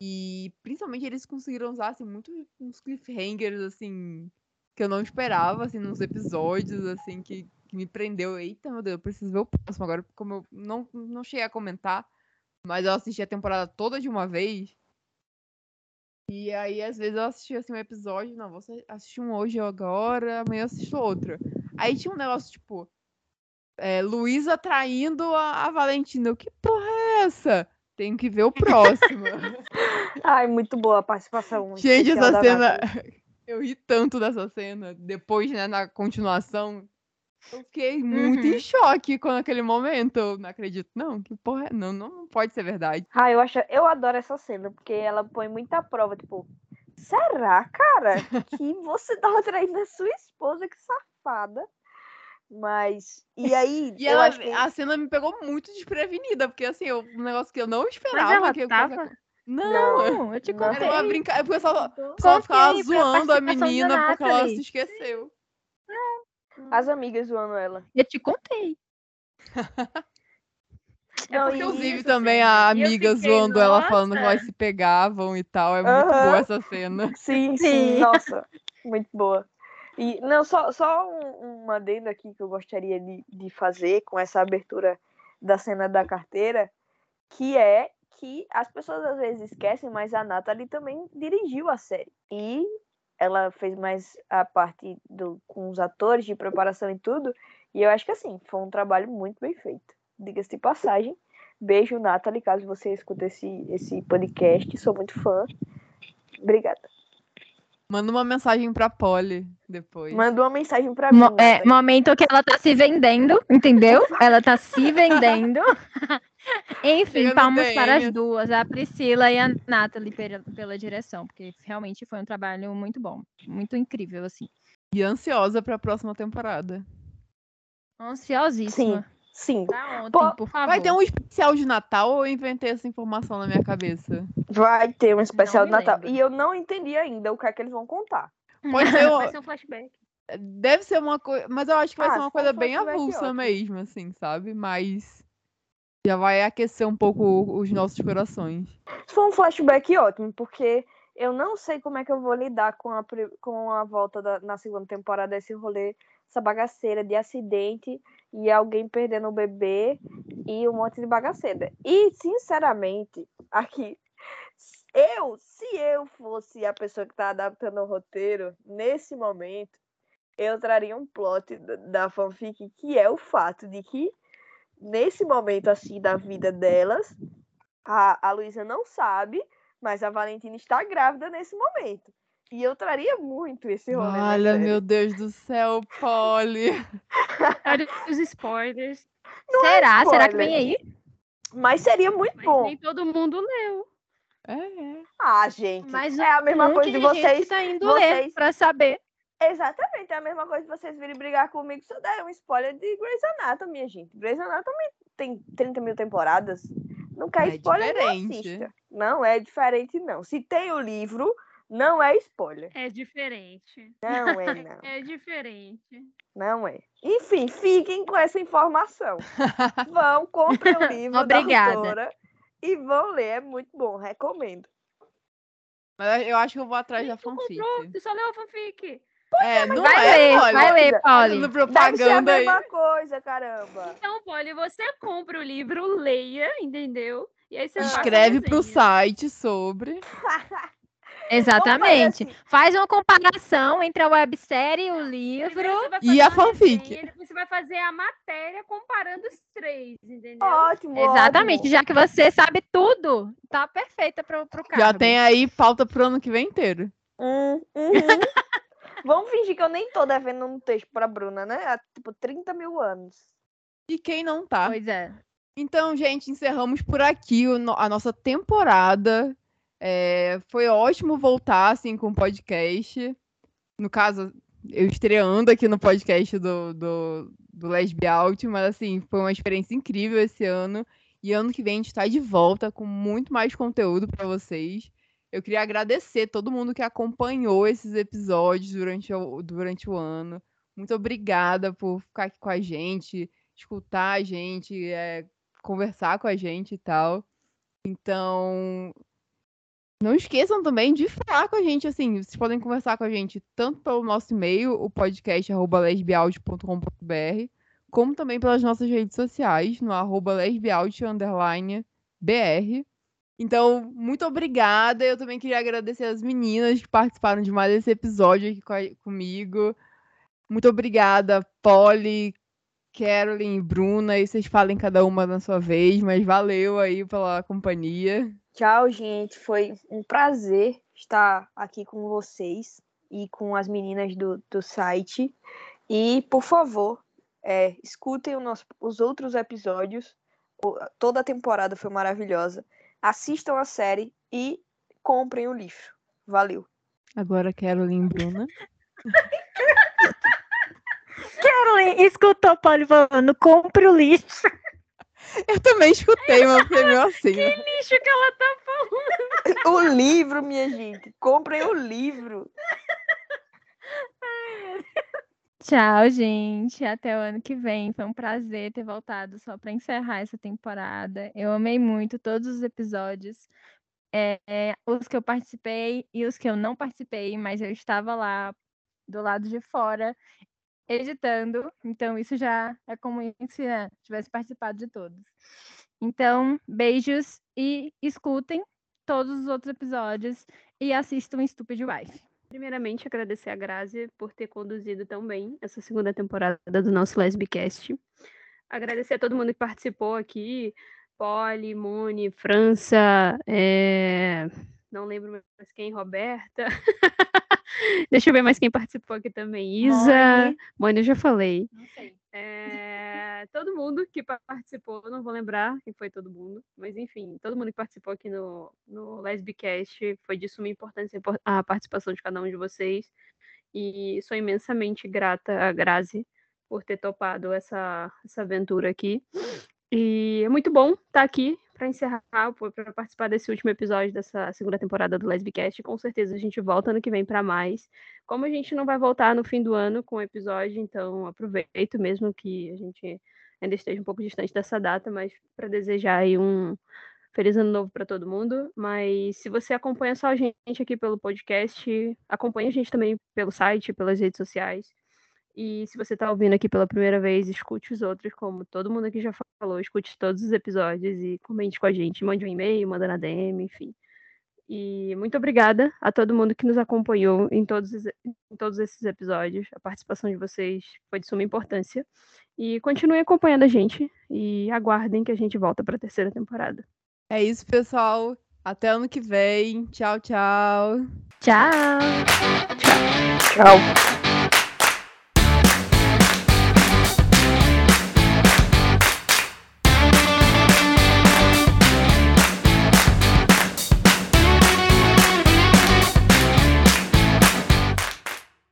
E, principalmente, eles conseguiram usar, assim, muito uns cliffhangers, assim, que eu não esperava, assim, nos episódios, assim, que me prendeu. Eita, meu Deus, eu preciso ver o próximo agora, porque como eu não cheguei a comentar, mas eu assisti a temporada toda de uma vez. E aí, às vezes, eu assistia, assim, um episódio, não, vou assistir um hoje ou agora, amanhã eu assisto outro. Aí tinha um negócio, tipo... Luísa traindo a Valentina. Que porra é essa? Tenho que ver o próximo. Ai, muito boa a participação. Gente, essa cena... Eu ri tanto dessa cena. Depois, né, na continuação... Eu fiquei muito em choque com aquele momento. Eu não acredito, não. Que porra, não pode ser verdade. Ah, eu adoro essa cena, porque ela põe muita prova, tipo, será, cara, que você tava traindo a sua esposa? Que safada. Mas, e aí... E ela, acho que... a cena me pegou muito desprevenida, porque, assim, um negócio que eu não esperava. Mas ela que tava... Não, eu te contei. Era uma brincadeira, porque só ficava zoando a menina porque ela se esqueceu. Não. As amigas zoando ela. Eu te contei. Porque, inclusive, também assim, a amiga zoando ela, falando que elas se pegavam e tal. É muito boa essa cena. Sim. Nossa, muito boa. E, não, só um adendo aqui que eu gostaria de fazer com essa abertura da cena da carteira, que é que as pessoas às vezes esquecem, mas a Nathalie também dirigiu a série. E... ela fez mais a parte com os atores de preparação e tudo. E eu acho que, assim, foi um trabalho muito bem feito. Diga-se de passagem. Beijo, Nathalie, caso você escuta esse podcast. Sou muito fã. Obrigada. Manda uma mensagem pra Polly depois. Manda uma mensagem pra mim. Momento que ela tá se vendendo, entendeu? Ela tá se vendendo. Enfim, palmas para as duas, a Priscila e a Nathalie pela direção, porque realmente foi um trabalho muito bom, muito incrível, assim. E ansiosa para a próxima temporada. Ansiosíssima. Sim. Tá ontem, por favor. Vai ter um especial de Natal ou eu inventei essa informação na minha cabeça? Vai ter um especial de Natal. E eu não entendi ainda o que é que eles vão contar. Pode ser vai ser um flashback. Deve ser uma coisa, mas eu acho que vai ser uma coisa bem avulsa mesmo, assim, sabe? Mas já vai aquecer um pouco os nossos corações. Foi um flashback ótimo, porque eu não sei como é que eu vou lidar com a volta na segunda temporada, esse rolê, essa bagaceira de acidente e alguém perdendo o bebê e um monte de bagaceira. E, sinceramente, aqui, se eu fosse a pessoa que tá adaptando o roteiro, nesse momento, eu traria um plot da fanfic, que é o fato de que, nesse momento, assim, da vida delas, a Luísa não sabe, mas a Valentina está grávida nesse momento. E eu traria muito esse rolê. Olha, meu Deus do céu, Polly. Olha os spoilers. Não será? É spoiler. Será que vem aí? Mas seria muito bom. Nem todo mundo leu. É. Ah, gente. Mas é a mesma coisa de vocês. Está indo ler para saber. Exatamente, é a mesma coisa que vocês virem brigar comigo se eu der um spoiler de Grey's Anatomy, minha gente. Grey's Anatomy tem 30 mil temporadas. Não quer spoiler, diferente. Não assista. Não é diferente, não. Se tem o livro, não é spoiler. É diferente. Não é, não. É diferente. Não é. Enfim, fiquem com essa informação. Vão, comprem o livro da autora e vão ler. É muito bom, recomendo. Mas eu acho que eu vou atrás da fanfic. Você só leu a fanfic. Mas não vai ler, Polly. Deve ser a mesma coisa, caramba. Então, Polly, você compra o livro, leia, entendeu? E aí você escreve pro site sobre... Exatamente. Bom, faz uma comparação entre a websérie, o livro e a fanfic. Resenha, você vai fazer a matéria comparando os três, entendeu? Ótimo. Exatamente, ótimo. Já que você sabe tudo, tá perfeita pro cargo. Já tem aí pauta pro ano que vem inteiro. Vamos fingir que eu nem tô devendo um texto pra Bruna, né? Há, 30 mil anos. E quem não tá? Pois é. Então, gente, encerramos por aqui a nossa temporada. Foi ótimo voltar, assim, com o podcast. No caso, eu estreando aqui no podcast do LesB Out, mas, assim, foi uma experiência incrível esse ano. E ano que vem a gente tá de volta com muito mais conteúdo pra vocês. Eu queria agradecer todo mundo que acompanhou esses episódios durante o ano. Muito obrigada por ficar aqui com a gente, escutar a gente, conversar com a gente e tal. Então, não esqueçam também de falar com a gente, assim, vocês podem conversar com a gente tanto pelo nosso e-mail, o podcast @lesbout.com.br, como também pelas nossas redes sociais, no @lesbout_br. Então, muito obrigada. Eu também queria agradecer as meninas que participaram de mais desse episódio aqui comigo. Muito obrigada, Polly, Karolen e Bruna, e vocês falem cada uma na sua vez, mas valeu aí pela companhia. Tchau, gente, foi um prazer estar aqui com vocês e com as meninas do site, e por favor, escutem os outros episódios, toda a temporada foi maravilhosa, assistam a série e comprem o livro, valeu. Agora Karolen e Bruna. Karolen escutou Polly falando, compre o lixo. Eu também escutei, mas foi meio assim. Que lixo que ela tá falando? O livro, minha gente. Comprem o livro. Tchau, gente. Até o ano que vem. Foi um prazer ter voltado só para encerrar essa temporada. Eu amei muito todos os episódios. Os que eu participei e os que eu não participei, mas eu estava lá do lado de fora editando, então isso já é como se tivesse participado de todos. Então, beijos e escutem todos os outros episódios e assistam Stupid Wife. Primeiramente, agradecer a Grazi por ter conduzido tão bem essa segunda temporada do nosso LesB Cast. Agradecer a todo mundo que participou aqui, Polly, Mone, França, não lembro mais quem, Roberta... Deixa eu ver mais quem participou aqui também. Isa, Mone, eu já falei. Não sei. Todo mundo que participou, não vou lembrar quem foi todo mundo, mas enfim, todo mundo que participou aqui no LesB Cast, foi de suma importância a participação de cada um de vocês. E sou imensamente grata a Grazi por ter topado essa aventura aqui. E é muito bom estar aqui para encerrar, para participar desse último episódio dessa segunda temporada do LesB Cast. Com certeza a gente volta ano que vem para mais. Como a gente não vai voltar no fim do ano com o episódio, então aproveito mesmo que a gente ainda esteja um pouco distante dessa data, mas para desejar aí um feliz ano novo para todo mundo. Mas se você acompanha só a gente aqui pelo podcast, acompanha a gente também pelo site, pelas redes sociais. E se você está ouvindo aqui pela primeira vez, escute os outros, como todo mundo aqui já falou, escute todos os episódios e comente com a gente, mande um e-mail, manda na DM, enfim. E muito obrigada a todo mundo que nos acompanhou em todos esses episódios. A participação de vocês foi de suma importância. E continuem acompanhando a gente e aguardem que a gente volta para a terceira temporada. É isso, pessoal. Até ano que vem. Tchau, tchau. Tchau. Tchau. Tchau.